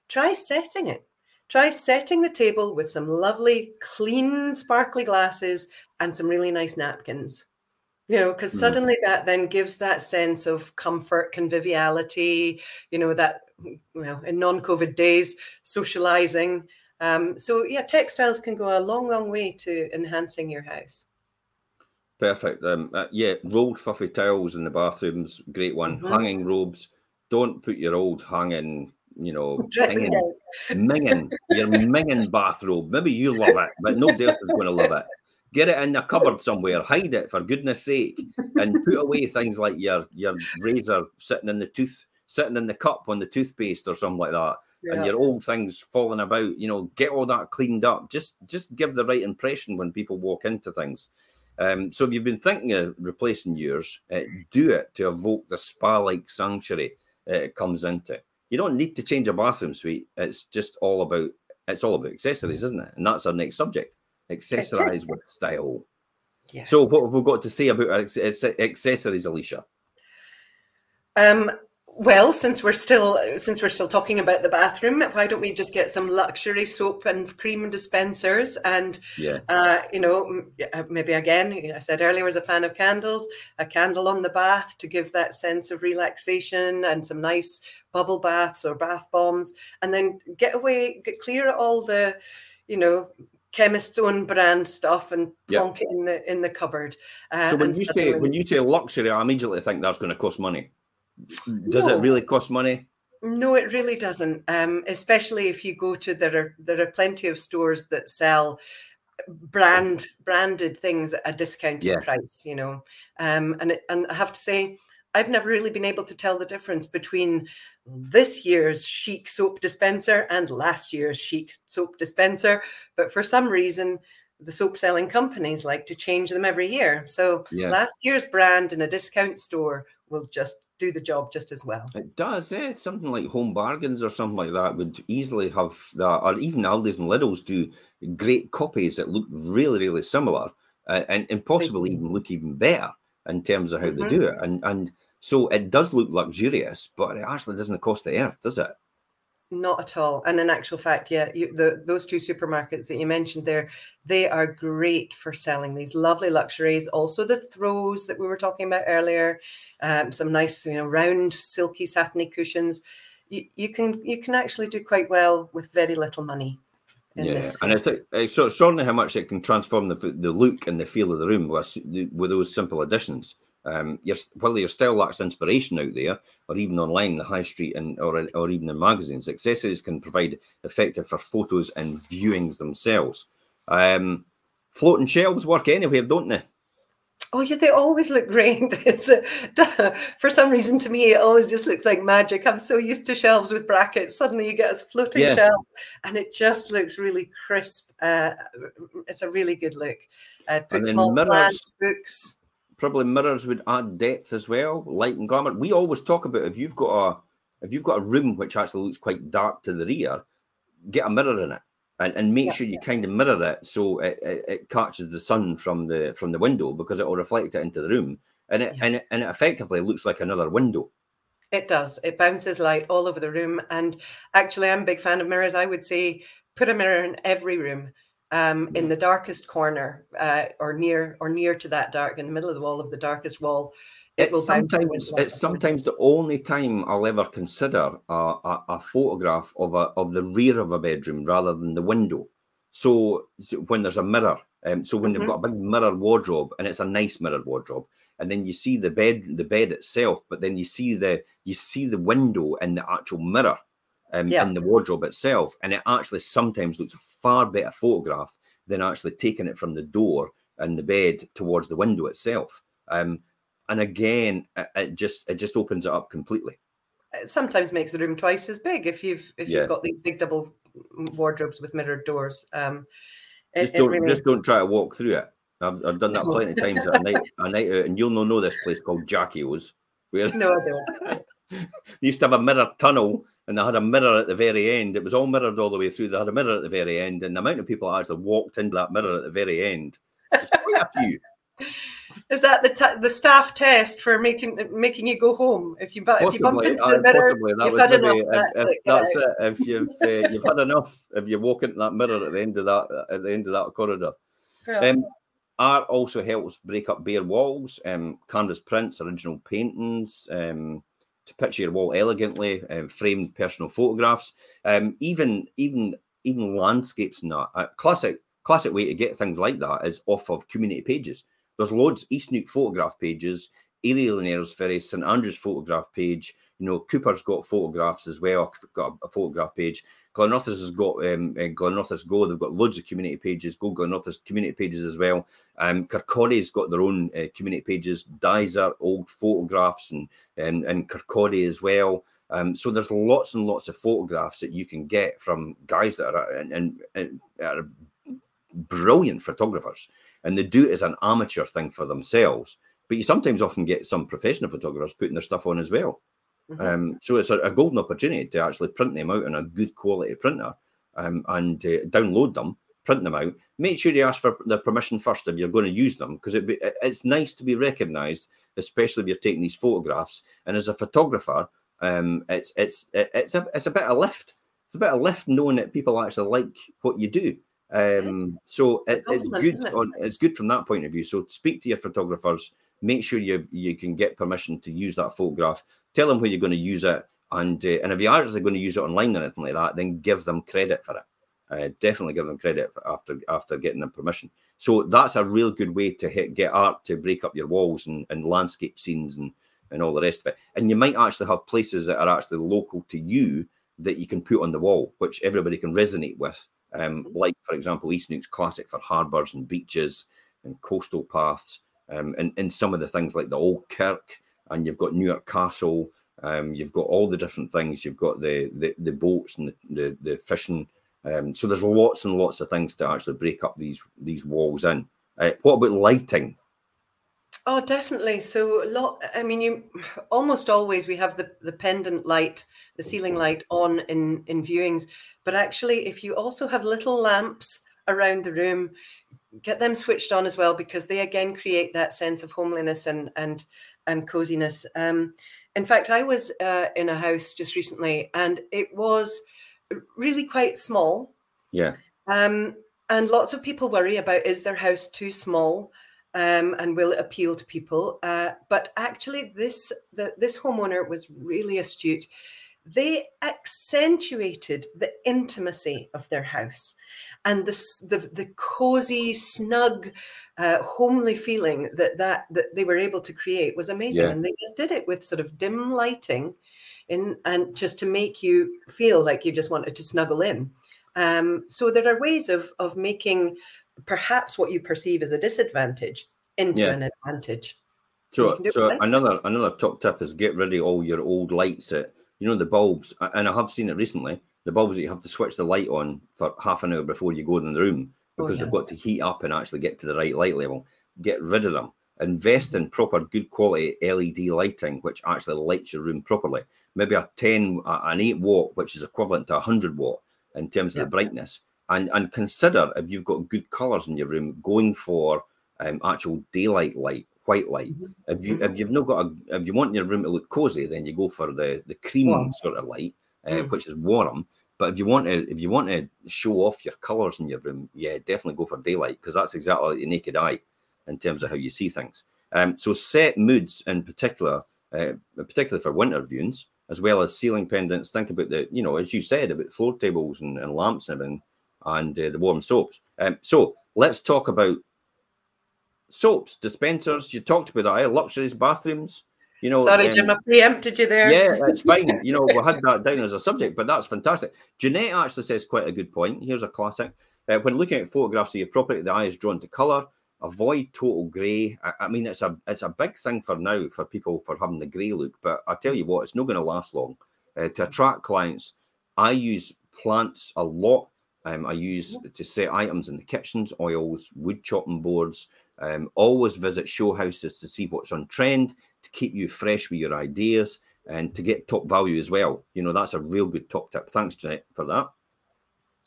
try setting it. Try setting the table with some lovely, clean, sparkly glasses and some really nice napkins. You know, because suddenly mm. that then gives that sense of comfort, conviviality, you know, that, well, in non-COVID days, socializing. Um, so, yeah, textiles can go a long, long way to enhancing your house. Perfect. Um, uh, yeah, rolled fluffy towels in the bathrooms, great one. Mm-hmm. Hanging robes. Don't put your old hanging, you know, minging, minging, your minging bathrobe. Maybe you love it, but nobody else is going to love it. Get it in a cupboard somewhere, hide it for goodness sake, and put away things like your, your razor sitting in the tooth, sitting in the cup on the toothpaste or something like that, yeah. and your old things falling about, you know, get all that cleaned up. Just, just give the right impression when people walk into things. Um, so if you've been thinking of replacing yours, uh, do it to evoke the spa-like sanctuary uh, it comes into. You don't need to change a bathroom suite. It's just all about, it's all about accessories, isn't it? And that's our next subject, accessorize with style. Yeah. So what have we got to say about our accessories, Alicia? Um. Well, since we're still since we're still talking about the bathroom, why don't we just get some luxury soap and cream dispensers? And yeah. uh, you know, maybe again, I said earlier, I was a fan of candles. A candle on the bath to give that sense of relaxation, and some nice bubble baths or bath bombs. And then get away, get clear of all the, you know, chemist's own brand stuff and plonk yeah. it in the in the cupboard. Uh, so when you say when you say luxury, I immediately think that's going to cost money. Does no. it really cost money? No, it really doesn't. Um, especially if you go to there are there are plenty of stores that sell brand branded things at a discounted yeah. price, you know. Um, and it, and I have to say, I've never really been able to tell the difference between this year's chic soap dispenser and last year's chic soap dispenser. But for some reason, the soap selling companies like to change them every year. So yeah. last year's brand in a discount store will just do the job just as well. It does, eh? Something like Home Bargains or something like that would easily have that, or even Aldi's and Lidl's do great copies that look really, really similar uh, and, and possibly even look even better in terms of how mm-hmm. they do it. And and so it does look luxurious, but it actually doesn't cost the earth, does it? Not at all. And in actual fact, yeah, you, the, those two supermarkets that you mentioned there, they are great for selling these lovely luxuries. Also the throws that we were talking about earlier, um, some nice, you know, round, silky, satiny cushions. You, you can you can actually do quite well with very little money. In yeah, this and it's, it's extraordinary how much it can transform the the look and the feel of the room with, with those simple additions. Um, you're, whether you're still lacks inspiration out there, or even online in the high street, and or or even in magazines, accessories can provide effective for photos and viewings themselves. Um, floating shelves work anywhere, don't they? Oh yeah, they always look great. It's a, for some reason, to me, it always just looks like magic. I'm so used to shelves with brackets. Suddenly, you get a floating yeah. shelf, and it just looks really crisp. Uh, it's a really good look. Uh, put small mirrors, plants, books. Probably mirrors would add depth as well, light and glamour. We always talk about if you've got a if you've got a room which actually looks quite dark to the rear, get a mirror in it and, and make yeah, sure you yeah. kind of mirror it so it, it, it catches the sun from the from the window, because it will reflect it into the room, and it yeah. and it, and it effectively looks like another window. It does. It bounces light all over the room, and actually, I'm a big fan of mirrors. I would say put a mirror in every room. Um, in the darkest corner uh, or near or near to that dark, in the middle of the wall of the darkest wall, It's sometimes it's sometimes the only time I'll ever consider a, a, a photograph of a of the rear of a bedroom rather than the window. So, so when there's a mirror, um, so when mm-hmm. they've got a big mirror wardrobe, and it's a nice mirror wardrobe, and then you see the bed the bed itself, but then you see the you see the window and the actual mirror, um, yeah. in the wardrobe itself, and it actually sometimes looks a far better photograph than actually taking it from the door and the bed towards the window itself. Um, And again, it just it just opens it up completely. It sometimes makes the room twice as big if you've if yeah. you've got these big double wardrobes with mirrored doors. Um, it, just don't really... just don't try to walk through it. I've I've done that plenty of times at a night a night out, and you'll not know this place called Jackie O's. Where... No, I don't. They used to have a mirror tunnel, and they had a mirror at the very end. It was all mirrored all the way through. They had a mirror at the very end, and the amount of people that actually walked into that mirror at the very end. It's quite a few. Is that the t- the staff test for making making you go home if you bu- possibly, if you bump into the mirror? That you've had enough. If, that's if, it. That's it. If you've uh, you've had enough, if you walk into that mirror at the end of that at the end of that corridor, yeah. um, art also helps break up bare walls. Um, canvas prints, original paintings, um, to picture your wall elegantly, um, framed personal photographs, um, even even even landscapes and that. A classic classic way to get things like that is off of community pages. There's loads, East Neuk photograph pages, Ariel and Aylesbury, St Andrews photograph page. You know, Cooper's got photographs as well, got a photograph page. Glenrothes has got um, Glenrothes Go. They've got loads of community pages. Go Glenrothes community pages as well. Um, Kirkcaldy's got their own uh, community pages. Dyser, old photographs, and and, and Kirkcaldy as well. Um, so there's lots and lots of photographs that you can get from guys that are and, and, and are brilliant photographers. And they do it as an amateur thing for themselves. But you sometimes often get some professional photographers putting their stuff on as well. Mm-hmm. Um, so it's a, a golden opportunity to actually print them out on a good quality printer, um, and uh, download them, print them out. Make sure you ask for their permission first if you're going to use them, because it be, it's nice to be recognised, especially if you're taking these photographs. And as a photographer, um, it's it's it's a it's a bit of lift. It's a bit of lift knowing that people actually like what you do. Um, so it, it's good. It? On, it's good from that point of view. So speak to your photographers. Make sure you you can get permission to use that photograph. Tell them where you're going to use it, and uh, and if you are actually going to use it online or anything like that, then give them credit for it. Uh, definitely give them credit for after after getting them permission. So that's a real good way to hit, get art to break up your walls and, and landscape scenes and and all the rest of it. And you might actually have places that are actually local to you that you can put on the wall, which everybody can resonate with. Um, like, for example, East Neuk's classic for harbours and beaches and coastal paths, um, and, and some of the things like the old kirk, and you've got Newark Castle, um, you've got all the different things, you've got the the, the boats and the, the, the fishing. Um, so there's lots and lots of things to actually break up these, these walls in. Uh, what about lighting? Oh, definitely. So, a lot, I mean, you almost always we have the, the pendant light, the ceiling light on in, in viewings. But actually, if you also have little lamps around the room, get them switched on as well, because they again create that sense of homeliness and and and coziness. Um, in fact, I was uh, in a house just recently, and it was really quite small. Yeah. Um, and lots of people worry about, is their house too small? Um, and will it appeal to people? Uh, but actually, this the, this homeowner was really astute. They accentuated the intimacy of their house and the the, the cozy, snug, uh, homely feeling that, that that they were able to create was amazing. Yeah. And they just did it with sort of dim lighting in, and just to make you feel like you just wanted to snuggle in. Um, so there are ways of of making perhaps what you perceive as a disadvantage into yeah. an advantage. So, so another another top tip is get rid of all your old lights that, you know, the bulbs, and I have seen it recently, the bulbs that you have to switch the light on for half an hour before you go in the room because oh, yeah. they've got to heat up and actually get to the right light level. Get rid of them. Invest in proper, good quality L E D lighting, which actually lights your room properly. Maybe a ten, an eight watt, which is equivalent to a hundred watt in terms of yeah. the brightness. And and consider, if you've got good colours in your room, going for um, actual daylight light, white light. Mm-hmm. If you if you've not got a, if you want your room to look cosy, then you go for the the cream warm. sort of light, uh, mm. which is warm. But if you want to if you want to show off your colours in your room, yeah, definitely go for daylight, because that's exactly like the naked eye in terms of how you see things. Um, so set moods in particular, uh, particularly for winter viewings, as well as ceiling pendants. Think about the, you know, as you said, about floor tables and, and lamps and everything, and uh, the warm soaps. Um, so let's talk about soaps, dispensers. You talked about that, eh? Luxuries, bathrooms. You know, Sorry, um, Jim, I preempted you there. Yeah, that's fine. You know, we had that down as a subject, but that's fantastic. Jeanette actually says quite a good point. Here's a classic. Uh, when looking at photographs of your property, the eye is drawn to colour. Avoid total grey. I, I mean, it's a it's a big thing for now for people for having the grey look, but I tell you what, it's not going to last long. Uh, to attract clients, I use plants a lot. Um, I use to set items in the kitchens, oils, wood chopping boards. Um, always visit show houses to see what's on trend, to keep you fresh with your ideas and to get top value as well. You know, that's a real good top tip. Thanks, Jeanette, for that.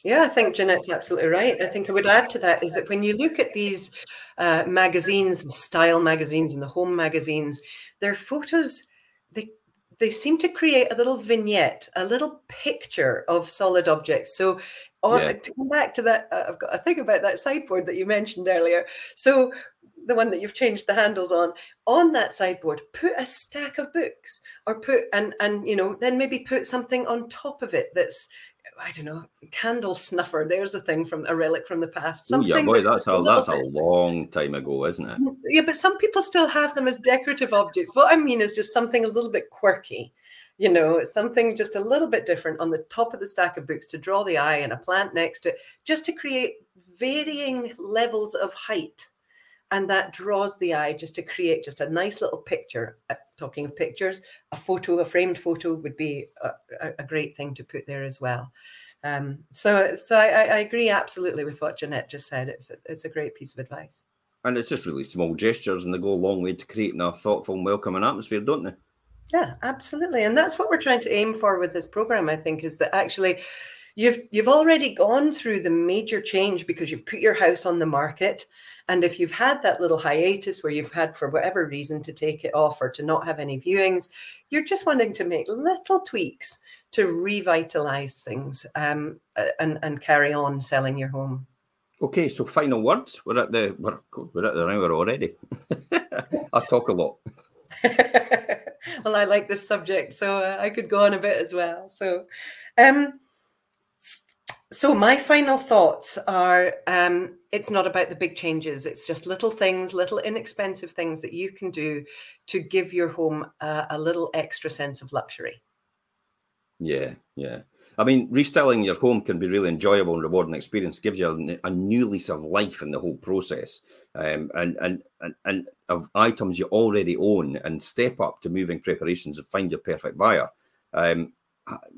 Yeah, I think Jeanette's absolutely right. I think I would add to that is that when you look at these uh, magazines, the style magazines and the home magazines, their photos, they they seem to create a little vignette, a little picture of solid objects. So on, yeah. to come back to that, uh, I've got to think about that sideboard that you mentioned earlier. So the one that you've changed the handles on, on that sideboard, put a stack of books or put, and and you know, then maybe put something on top of it that's, I don't know, candle snuffer. There's a thing from a relic from the past. Oh yeah, boy, that's a that's a long time ago, isn't it? Yeah, but some people still have them as decorative objects. What I mean is just something a little bit quirky, you know, something just a little bit different on the top of the stack of books to draw the eye, and a plant next to it, just to create varying levels of height. And that draws the eye just to create just a nice little picture. Uh, talking of pictures, a photo, a framed photo would be a, a great thing to put there as well. Um, so so I, I agree absolutely with what Jeanette just said. It's a, it's a great piece of advice. And it's just really small gestures, and they go a long way to creating a thoughtful and welcoming atmosphere, don't they? Yeah, absolutely. And that's what we're trying to aim for with this program, I think, is that actually you've you've already gone through the major change because you've put your house on the market. And if you've had that little hiatus where you've had, for whatever reason, to take it off or to not have any viewings, you're just wanting to make little tweaks to revitalize things um, and, and carry on selling your home. Okay, so final words. We're at the we're, we're at the hour already. I talk a lot. Well, I like this subject, so I could go on a bit as well. So, um, so my final thoughts are. Um, It's not about the big changes. It's just little things, little inexpensive things that you can do to give your home uh, a little extra sense of luxury. Yeah, yeah. I mean, restyling your home can be really enjoyable and rewarding experience. It gives you a, a new lease of life in the whole process, um, and, and and and of items you already own, and step up to moving preparations and find your perfect buyer. Um,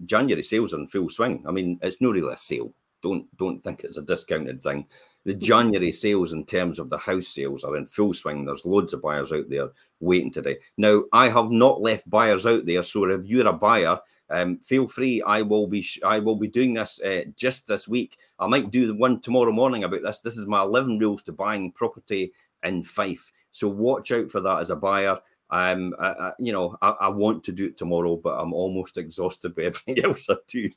January sales are in full swing. I mean, it's not really a sale. Don't don't think it's a discounted thing. The January sales in terms of the house sales are in full swing. There's loads of buyers out there waiting today. Now, I have not left buyers out there. So if you're a buyer, um, feel free. I will be sh- I will be doing this uh, just this week. I might do the one tomorrow morning about this. This is my eleven rules to buying property in Fife. So watch out for that as a buyer. Um, I, I, you know, I, I want to do it tomorrow, but I'm almost exhausted with everything else I do.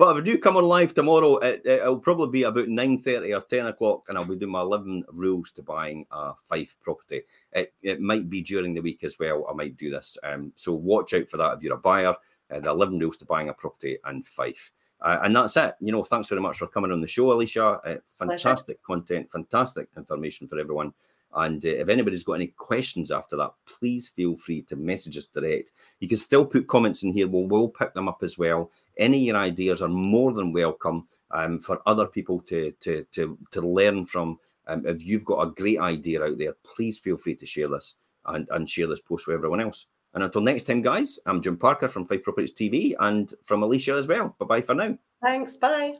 But if I do come on live tomorrow, it, it, it'll probably be about nine thirty or ten o'clock, and I'll be doing my eleven rules to buying a Fife property. It, it might be during the week as well. I might do this. Um, so watch out for that if you're a buyer. Uh, the eleven rules to buying a property in Fife. Uh, and that's it. You know, thanks very much for coming on the show, Alicia. Uh, fantastic content, fantastic information for everyone. And uh, if anybody's got any questions after that, please feel free to message us direct. You can still put comments in here. We'll, we'll pick them up as well. Any of your ideas are more than welcome um, for other people to to to, to learn from. Um, if you've got a great idea out there, please feel free to share this and, and share this post with everyone else. And until next time, guys, I'm Jim Parker from Fife Properties T V and from Alicia as well. Bye-bye for now. Thanks. Bye.